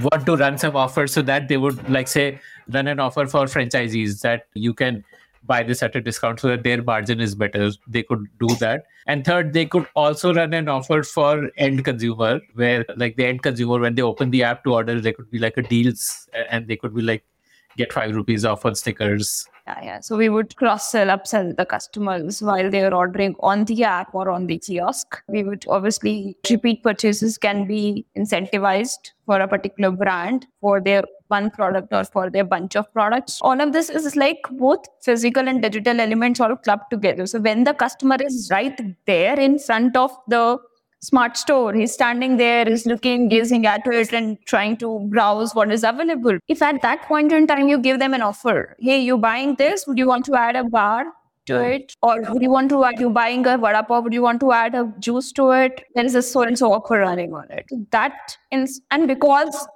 want to run some offers so that they would like say run an offer for franchisees that you can buy this at a discount so that their margin is better. They could do that. And third, they could also run an offer for end consumer where like the end consumer, when they open the app to order, there could be like a deals and they could be like, get five rupees off on stickers. Yeah, yeah. So we would cross-sell, upsell the customers while they are ordering on the app or on the kiosk. We would obviously, repeat purchases can be incentivized for a particular brand for their one product or for their bunch of products. All of this is like both physical and digital elements all clubbed together. So when the customer is right there in front of the smart store, he's standing there, he's looking, gazing at it and trying to browse what is available. If at that point in time you give them an offer, hey, you're buying this, would you want to add a bar to it? Or would you want to add, you're buying a vada pav, would you want to add a juice to it? There is a so-and-so offer running on it. That, in, and because,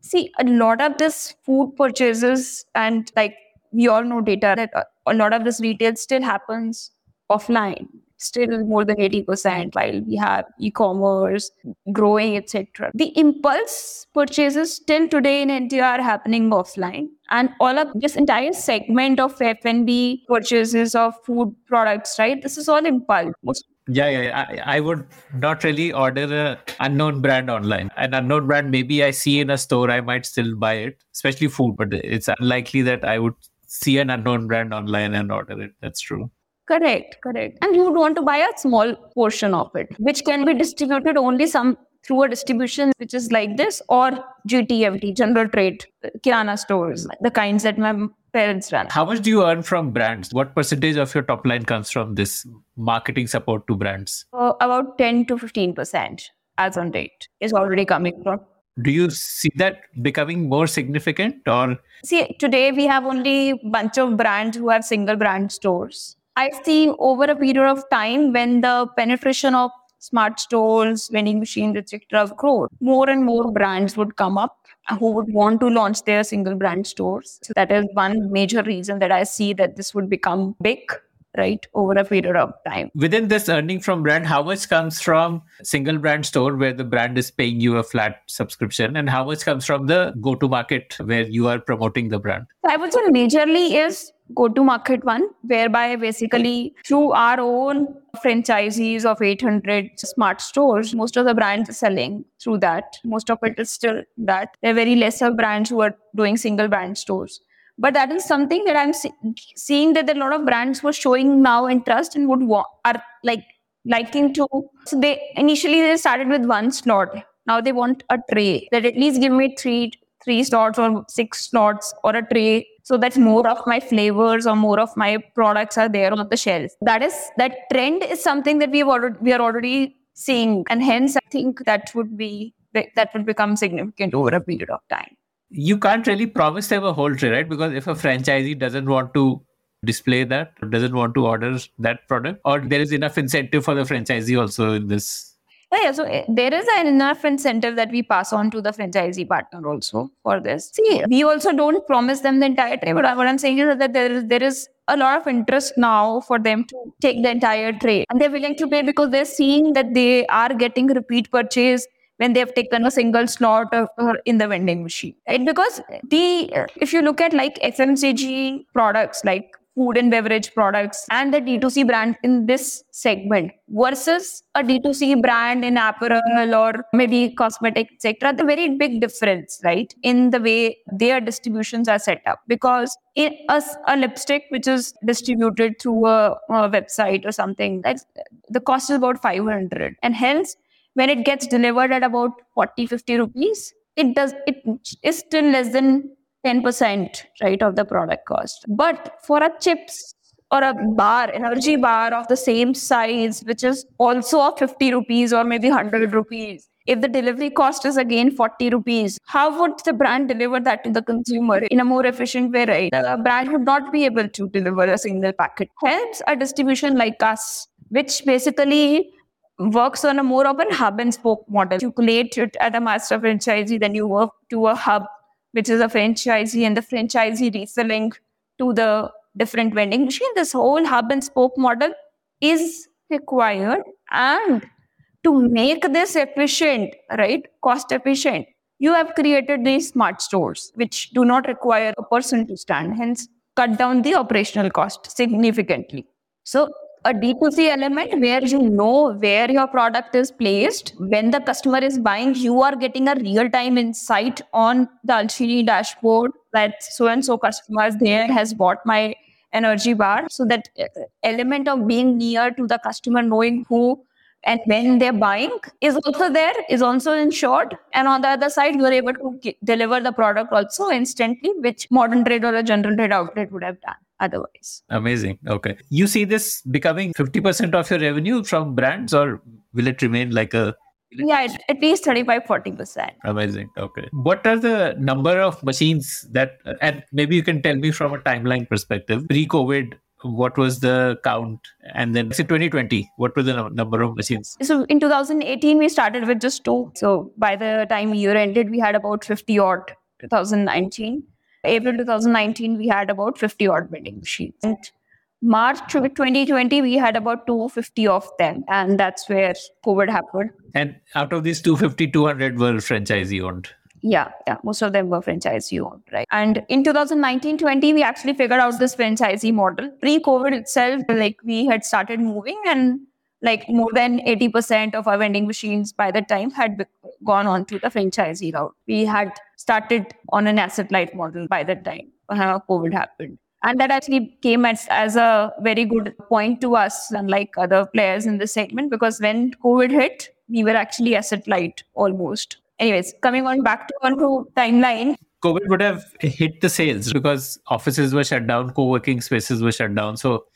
see, a lot of this food purchases and like we all know data that a lot of this retail still happens offline. Still more than eighty percent while we have e-commerce growing, et cetera. The impulse purchases still today in India are happening offline. And all of this entire segment of F and B purchases of food products, right? This is all impulse. Yeah, yeah. I, I would not really order an unknown brand online. An unknown brand, maybe I see in a store, I might still buy it, especially food. But it's unlikely that I would see an unknown brand online and order it. That's true. Correct, correct. And you would want to buy a small portion of it, which can be distributed only some through a distribution, which is like this, or G T M, general trade, kirana stores, the kinds that my parents ran. How much do you earn from brands? What percentage of your top line comes from this marketing support to brands? Uh, about ten to fifteen percent as on date is already coming from. Do you see that becoming more significant or? See, today we have only a bunch of brands who have single brand stores. I see over a period of time when the penetration of smart stores, vending machines, et cetera grow, more and more brands would come up who would want to launch their single brand stores. So that is one major reason that I see that this would become big, right, over a period of time. Within this earning from brand, how much comes from single brand store where the brand is paying you a flat subscription and how much comes from the go-to-market where you are promoting the brand? I would say majorly is go-to-market one, whereby basically through our own franchisees of eight hundred smart stores, most of the brands are selling through that. Most of it is still that. There are very lesser brands who are doing single brand stores. But that is something that I'm see- seeing that a lot of brands were showing now interest and would wa- are like liking to. So they initially they started with one slot. Now they want a tray that at least give me three three slots or six slots or a tray so that more of my flavors or more of my products are there on the shelf. That is that trend is something that we've already we are already seeing, and hence I think that would be that would become significant over a period of time. You can't really promise them a whole tray, right? Because if a franchisee doesn't want to display that, doesn't want to order that product, or there is enough incentive for the franchisee also in this. Yeah, so there is enough incentive that we pass on to the franchisee partner also for this. See, we also don't promise them the entire tray, but what I'm saying is that there is there is a lot of interest now for them to take the entire tray. And they're willing to pay because they're seeing that they are getting repeat purchase when they have taken a single slot of, uh, in the vending machine. Right? Because the if you look at like F M C G products, like food and beverage products and the D two C brand in this segment versus a D two C brand in apparel or maybe cosmetic, et cetera, the very big difference, right, in the way their distributions are set up. Because in a, a lipstick which is distributed through a, a website or something, that's, the cost is about five hundred. And hence, when it gets delivered at about forty, fifty rupees, it does it is still less than ten percent, right, of the product cost. But for a chips or a bar, energy bar of the same size, which is also of fifty rupees or maybe one hundred rupees, if the delivery cost is again forty rupees, how would the brand deliver that to the consumer in a more efficient way, right? The brand would not be able to deliver a single packet. Hence, a distribution like us, which basically works on a more of a hub and spoke model. You collate it at a master franchisee, then you work to a hub, which is a franchisee, and the franchisee reselling to the different vending machine. This whole hub and spoke model is required. And to make this efficient, right, cost efficient, you have created these smart stores, which do not require a person to stand, hence cut down the operational cost significantly. So a D two C element where you know where your product is placed. When the customer is buying, you are getting a real-time insight on the Dalchini dashboard that so-and-so customer is there has bought my energy bar. So that element of being near to the customer, knowing who and when they're buying is also there, is also ensured. And on the other side, you are able to g- deliver the product also instantly, which modern trade or a general trade outlet would have done otherwise. Amazing. Okay. You see this becoming fifty percent of your revenue from brands, or will it remain like a... Yeah, at least thirty-five to forty percent. Amazing. Okay. What are the number of machines that... And maybe you can tell me from a timeline perspective, pre-COVID, what was the count? And then, say twenty twenty, what was the no- number of machines? So in two thousand eighteen, we started with just two. So by the time year ended, we had about fifty odd. twenty nineteen. April twenty nineteen, we had about fifty odd vending machines. And March twenty twenty, we had about two hundred fifty of them. And that's where COVID happened. And out of these two hundred fifty, two hundred were franchisee owned. Yeah, yeah. Most of them were franchisee owned, right? And in two thousand nineteen twenty, we actually figured out this franchisee model. Pre-COVID itself, like we had started moving, and like more than eighty percent of our vending machines by the time had be- gone on to the franchisee route. We had started on an asset-light model by the time uh, COVID happened. And that actually came as, as a very good point to us, unlike other players in this segment, because when COVID hit, we were actually asset-light almost. Anyways, coming on back to onto timeline. COVID would have hit the sales because offices were shut down, co-working spaces were shut down. So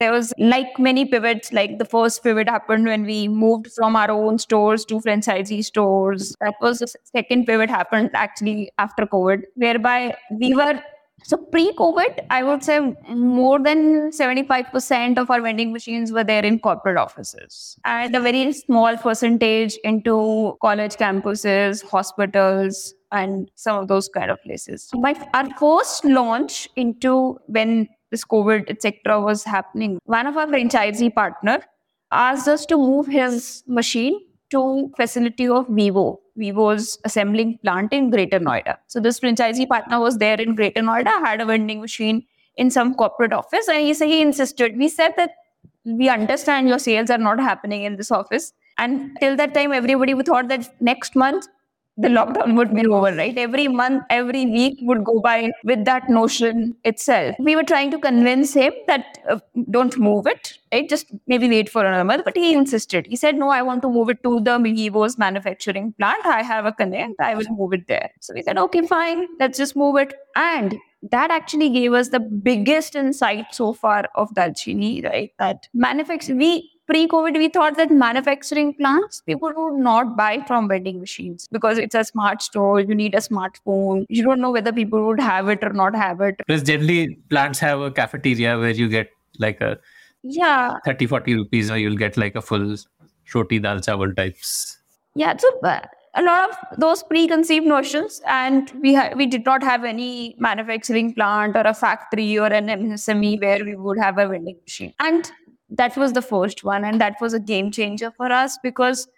there was like many pivots, like the first pivot happened when we moved from our own stores to franchisee stores. That was the second pivot happened actually after COVID, whereby we were, so pre-COVID, I would say more than seventy-five percent of our vending machines were there in corporate offices, and a very small percentage into college campuses, hospitals, and some of those kind of places. But our first launch into when this COVID, et cetera, was happening, one of our franchisee partner asked us to move his machine to facility of Vivo, Vivo's assembling plant in Greater Noida. So this franchisee partner was there in Greater Noida, had a vending machine in some corporate office, and he said he insisted. We said that we understand your sales are not happening in this office, and till that time everybody thought that next month the lockdown would be over, right? Every month, every week would go by with that notion itself. We were trying to convince him that uh, don't move it, right? Just maybe wait for another month. But he insisted. He said, no, I want to move it to the Vivo's manufacturing plant. I have a connect. I will move it there. So we said, okay, fine. Let's just move it. And that actually gave us the biggest insight so far of Dalchini, right? That manufacturing, we... Pre-COVID, we thought that manufacturing plants, people would not buy from vending machines because it's a smart store, you need a smartphone, you don't know whether people would have it or not have it. Because generally, plants have a cafeteria where you get like a yeah. thirty, forty rupees, or you'll get like a full shoti dal chawal types? Yeah, so uh, a lot of those preconceived notions, and we ha- we did not have any manufacturing plant or a factory or an M S M E where we would have a vending machine. And that was the first one, and that was a game changer for us, because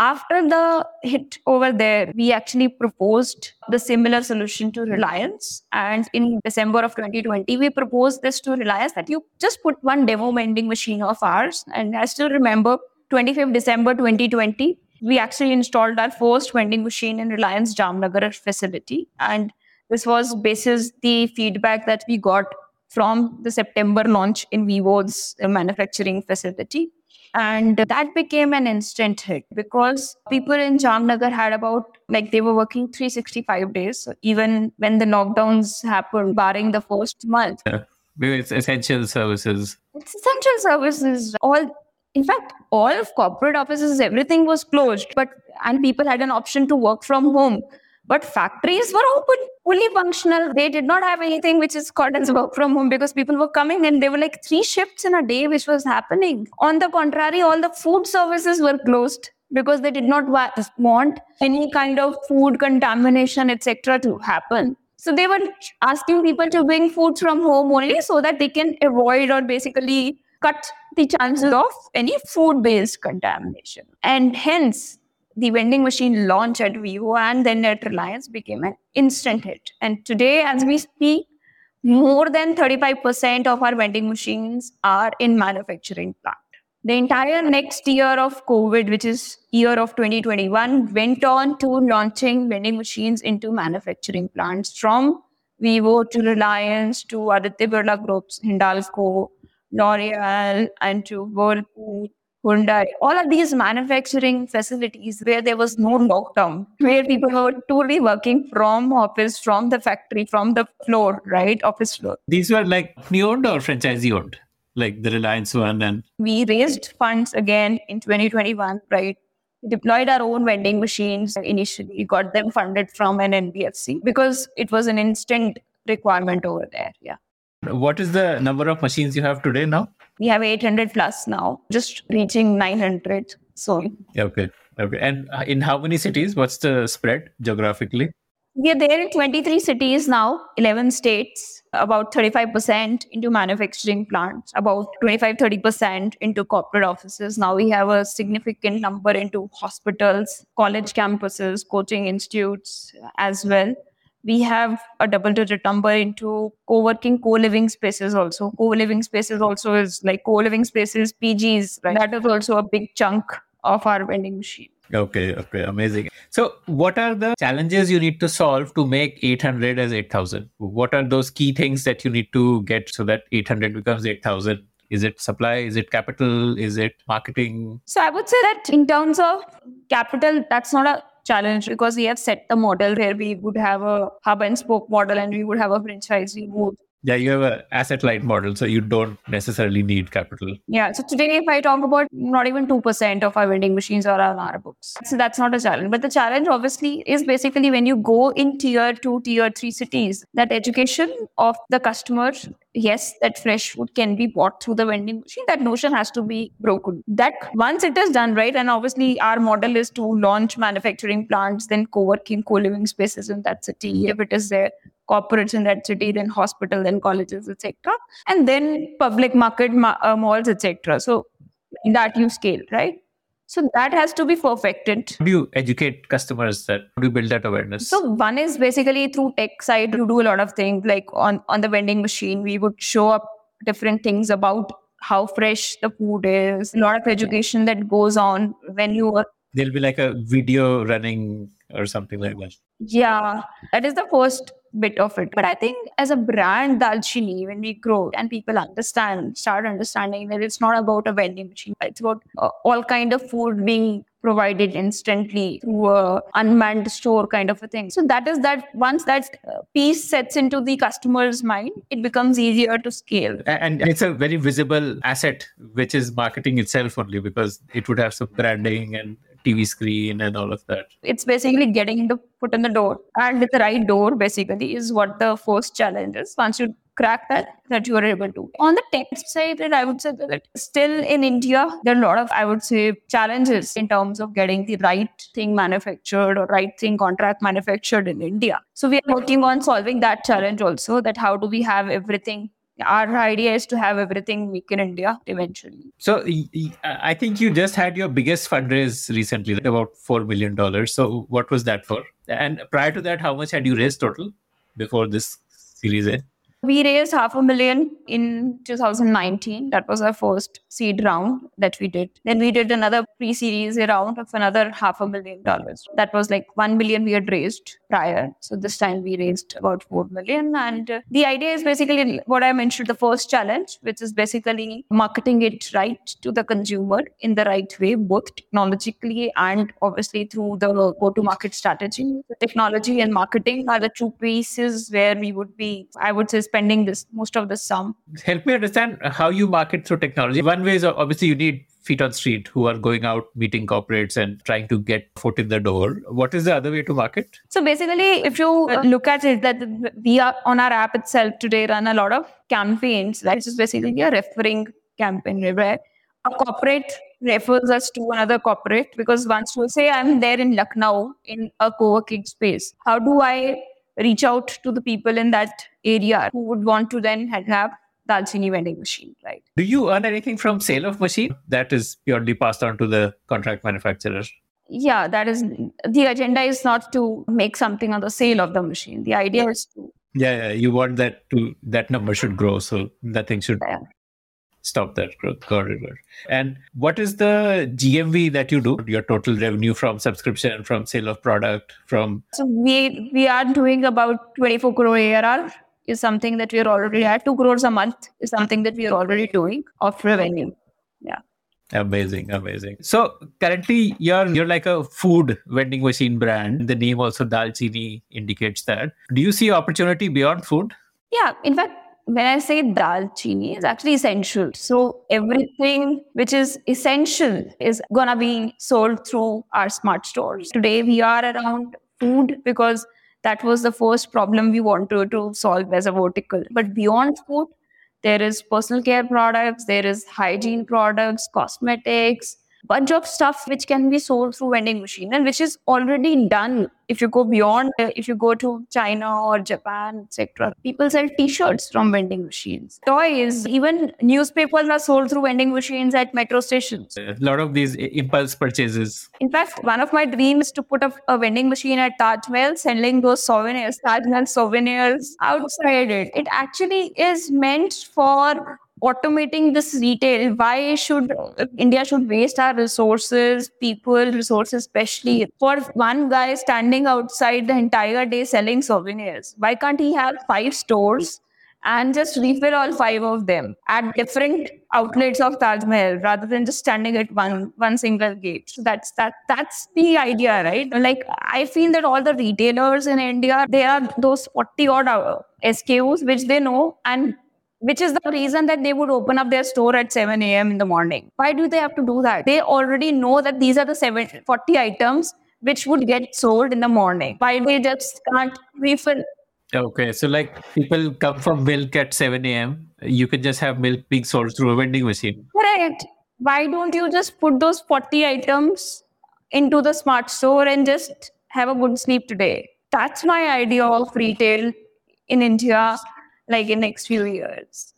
after the hit over there, we actually proposed the similar solution to Reliance. And in December of twenty twenty, we proposed this to Reliance, that you just put one demo vending machine of ours. And I still remember twenty-fifth December twenty twenty, we actually installed our first vending machine in Reliance Jamnagar facility. And this was basis the feedback that we got from the September launch in Vivo's manufacturing facility. And that became an instant hit, because people in Jamnagar had about, like, they were working three hundred sixty-five days. So even when the lockdowns happened, barring the first month. Yeah, it's essential services. It's essential services. All, in fact, all of corporate offices, everything was closed. But and people had an option to work from home. But factories were open, fully functional. They did not have anything which is called as work from home, because people were coming and there were like three shifts in a day which was happening. On the contrary, all the food services were closed because they did not want any kind of food contamination, et cetera to happen. So they were asking people to bring food from home only so that they can avoid or basically cut the chances of any food-based contamination. And hence, the vending machine launch at Vivo and then at Reliance became an instant hit. And today, as we speak, more than thirty-five percent of our vending machines are in manufacturing plant. The entire next year of COVID, which is year of twenty twenty-one, went on to launching vending machines into manufacturing plants, from Vivo to Reliance to Aditya Birla Group's Hindalco, L'Oreal, and to Whirlpool, Hyundai, all of these manufacturing facilities where there was no lockdown, where people were totally working from office, from the factory, from the floor, right? Office floor. These were like company-owned or franchisee-owned, like the Reliance one? And we raised funds again in twenty twenty-one, right? Deployed our own vending machines initially, got them funded from an N B F C because it was an instant requirement over there, yeah. What is the number of machines you have today now? We have eight hundred plus now, just reaching nine hundred. So okay, okay. And in how many cities? What's the spread geographically? We are there in twenty-three cities now, eleven states, about thirty-five percent into manufacturing plants, about twenty-five to thirty percent into corporate offices. Now we have a significant number into hospitals, college campuses, coaching institutes as well. We have a double-digit number into co-working, co-living spaces also. Co-living spaces also is like co-living spaces, P Gs, right? That is also a big chunk of our vending machine. Okay, okay, amazing. So what are the challenges you need to solve to make eight hundred as eight thousand? What are those key things that you need to get so that eight hundred becomes eight thousand? Is it supply? Is it capital? Is it marketing? So I would say that in terms of capital, that's not a challenge, because we have set the model where we would have a hub and spoke model and we would have a franchisee mode. Yeah, you have an asset light model, so you don't necessarily need capital. Yeah, so today if I talk about not even two percent of our vending machines are on our books. So that's not a challenge. But the challenge obviously is basically when you go in tier two, tier three cities, that education of the customer, yes, that fresh food can be bought through the vending machine, that notion has to be broken. That once it is done, right, and obviously our model is to launch manufacturing plants, then co-working, co-living spaces in that city, if it is there. Corporates in that city, then hospital, then colleges, et cetera. And then public market ma- uh, malls, et cetera. So that you scale, right? So that has to be perfected. How do you educate customers? That how do you build that awareness? So one is basically through tech side, you do a lot of things. Like on, on the vending machine, we would show up different things about how fresh the food is. A lot of education that goes on when you are... There'll be like a video running or something like that. Yeah, that is the first bit of it. But I think as a brand, Dalchini, when we grow and people understand, start understanding that it's not about a vending machine. It's about uh, all kind of food being provided instantly through a unmanned store kind of a thing. So that is that once that piece sets into the customer's mind, it becomes easier to scale. And it's a very visible asset, which is marketing itself only, because it would have some branding and T V screen and all of that? It's basically getting the foot in the door. And with the right door, basically, is what the first challenge is. Once you crack that, that you are able to. On the tech side, I would say that still in India, there are a lot of, I would say, challenges in terms of getting the right thing manufactured or right thing contract manufactured in India. So we are working on solving that challenge also, that how do we have everything. Our idea is to have everything weak in India eventually. So I think you just had your biggest fundraise recently, about four million dollars. So what was that for? And prior to that, how much had you raised total before this Series A? We raised half a million in two thousand nineteen. That was our first seed round that we did. Then we did another pre-series round of another half a million dollars. That was like one million we had raised prior. So this time we raised about four million. And uh, the idea is basically what I mentioned, the first challenge, which is basically marketing it right to the consumer in the right way, both technologically and obviously through the go-to-market strategy. Technology and marketing are the two pieces where we would be, I would say, spending this most of the sum. Help me understand how you market through technology. One way is obviously you need feet on street who are going out, meeting corporates and trying to get foot in the door. What is the other way to market? So basically, if you uh, look at it, that we are on our app itself today run a lot of campaigns, right? Which is basically a referring campaign where a corporate refers us to another corporate, because once we say I'm there in Lucknow in a co-working space, how do I reach out to the people in that area who would want to then have Dalchini vending machine, right? Do you earn anything from sale of machine? That is purely passed on to the contract manufacturer. Yeah, that is, the agenda is not to make something on the sale of the machine. The idea is to... Yeah, yeah you want that to, that number should grow, so nothing should... Yeah. Stop that growth. Got it. And what is the G M V that you do? Your total revenue from subscription, from sale of product, from... So we we are doing about twenty-four crore A R R is something that we are already at. Two crores a month is something that we are already doing of revenue. Yeah. Amazing. Amazing. So currently you're, you're like a food vending machine brand. The name also Dalchini indicates that. Do you see opportunity beyond food? Yeah. In fact, when I say Dalchini, it's actually essential. So everything which is essential is going to be sold through our smart stores. Today, we are around food because that was the first problem we wanted to solve as a vertical. But beyond food, there is personal care products, there is hygiene products, cosmetics, bunch of stuff which can be sold through vending machine and which is already done. If you go beyond, if you go to China or Japan, et cetera, people sell t-shirts from vending machines. Toys, even newspapers are sold through vending machines at metro stations. A lot of these impulse purchases. In fact, one of my dreams is to put up a vending machine at Taj Mahal, selling those souvenirs, Taj Mahal souvenirs outside it. It actually is meant for automating this retail. Why should India should waste our resources, people, resources especially, for one guy standing outside the entire day selling souvenirs? Why can't he have five stores and just refill all five of them at different outlets of Taj Mahal rather than just standing at one one single gate? So that's that that's the idea, right? Like, I feel that all the retailers in India, they are those forty odd S K Us which they know, and which is the reason that they would open up their store at seven a.m. in the morning. Why do they have to do that? They already know that these are the seven forty items which would get sold in the morning. Why they just can't refill? Okay, so like people come for milk at seven a.m. You can just have milk being sold through a vending machine. Correct. Why don't you just put those forty items into the smart store and just have a good sleep today? That's my idea of retail in India, like in the next few years.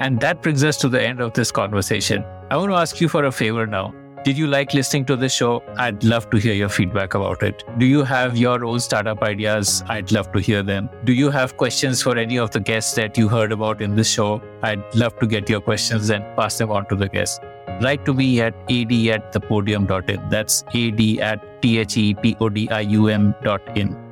And that brings us to the end of this conversation. I want to ask you for a favor now. Did you like listening to the show? I'd love to hear your feedback about it. Do you have your own startup ideas? I'd love to hear them. Do you have questions for any of the guests that you heard about in the show? I'd love to get your questions and pass them on to the guests. Write to me at ad at thepodium dot in. That's ad at thepodium dot in.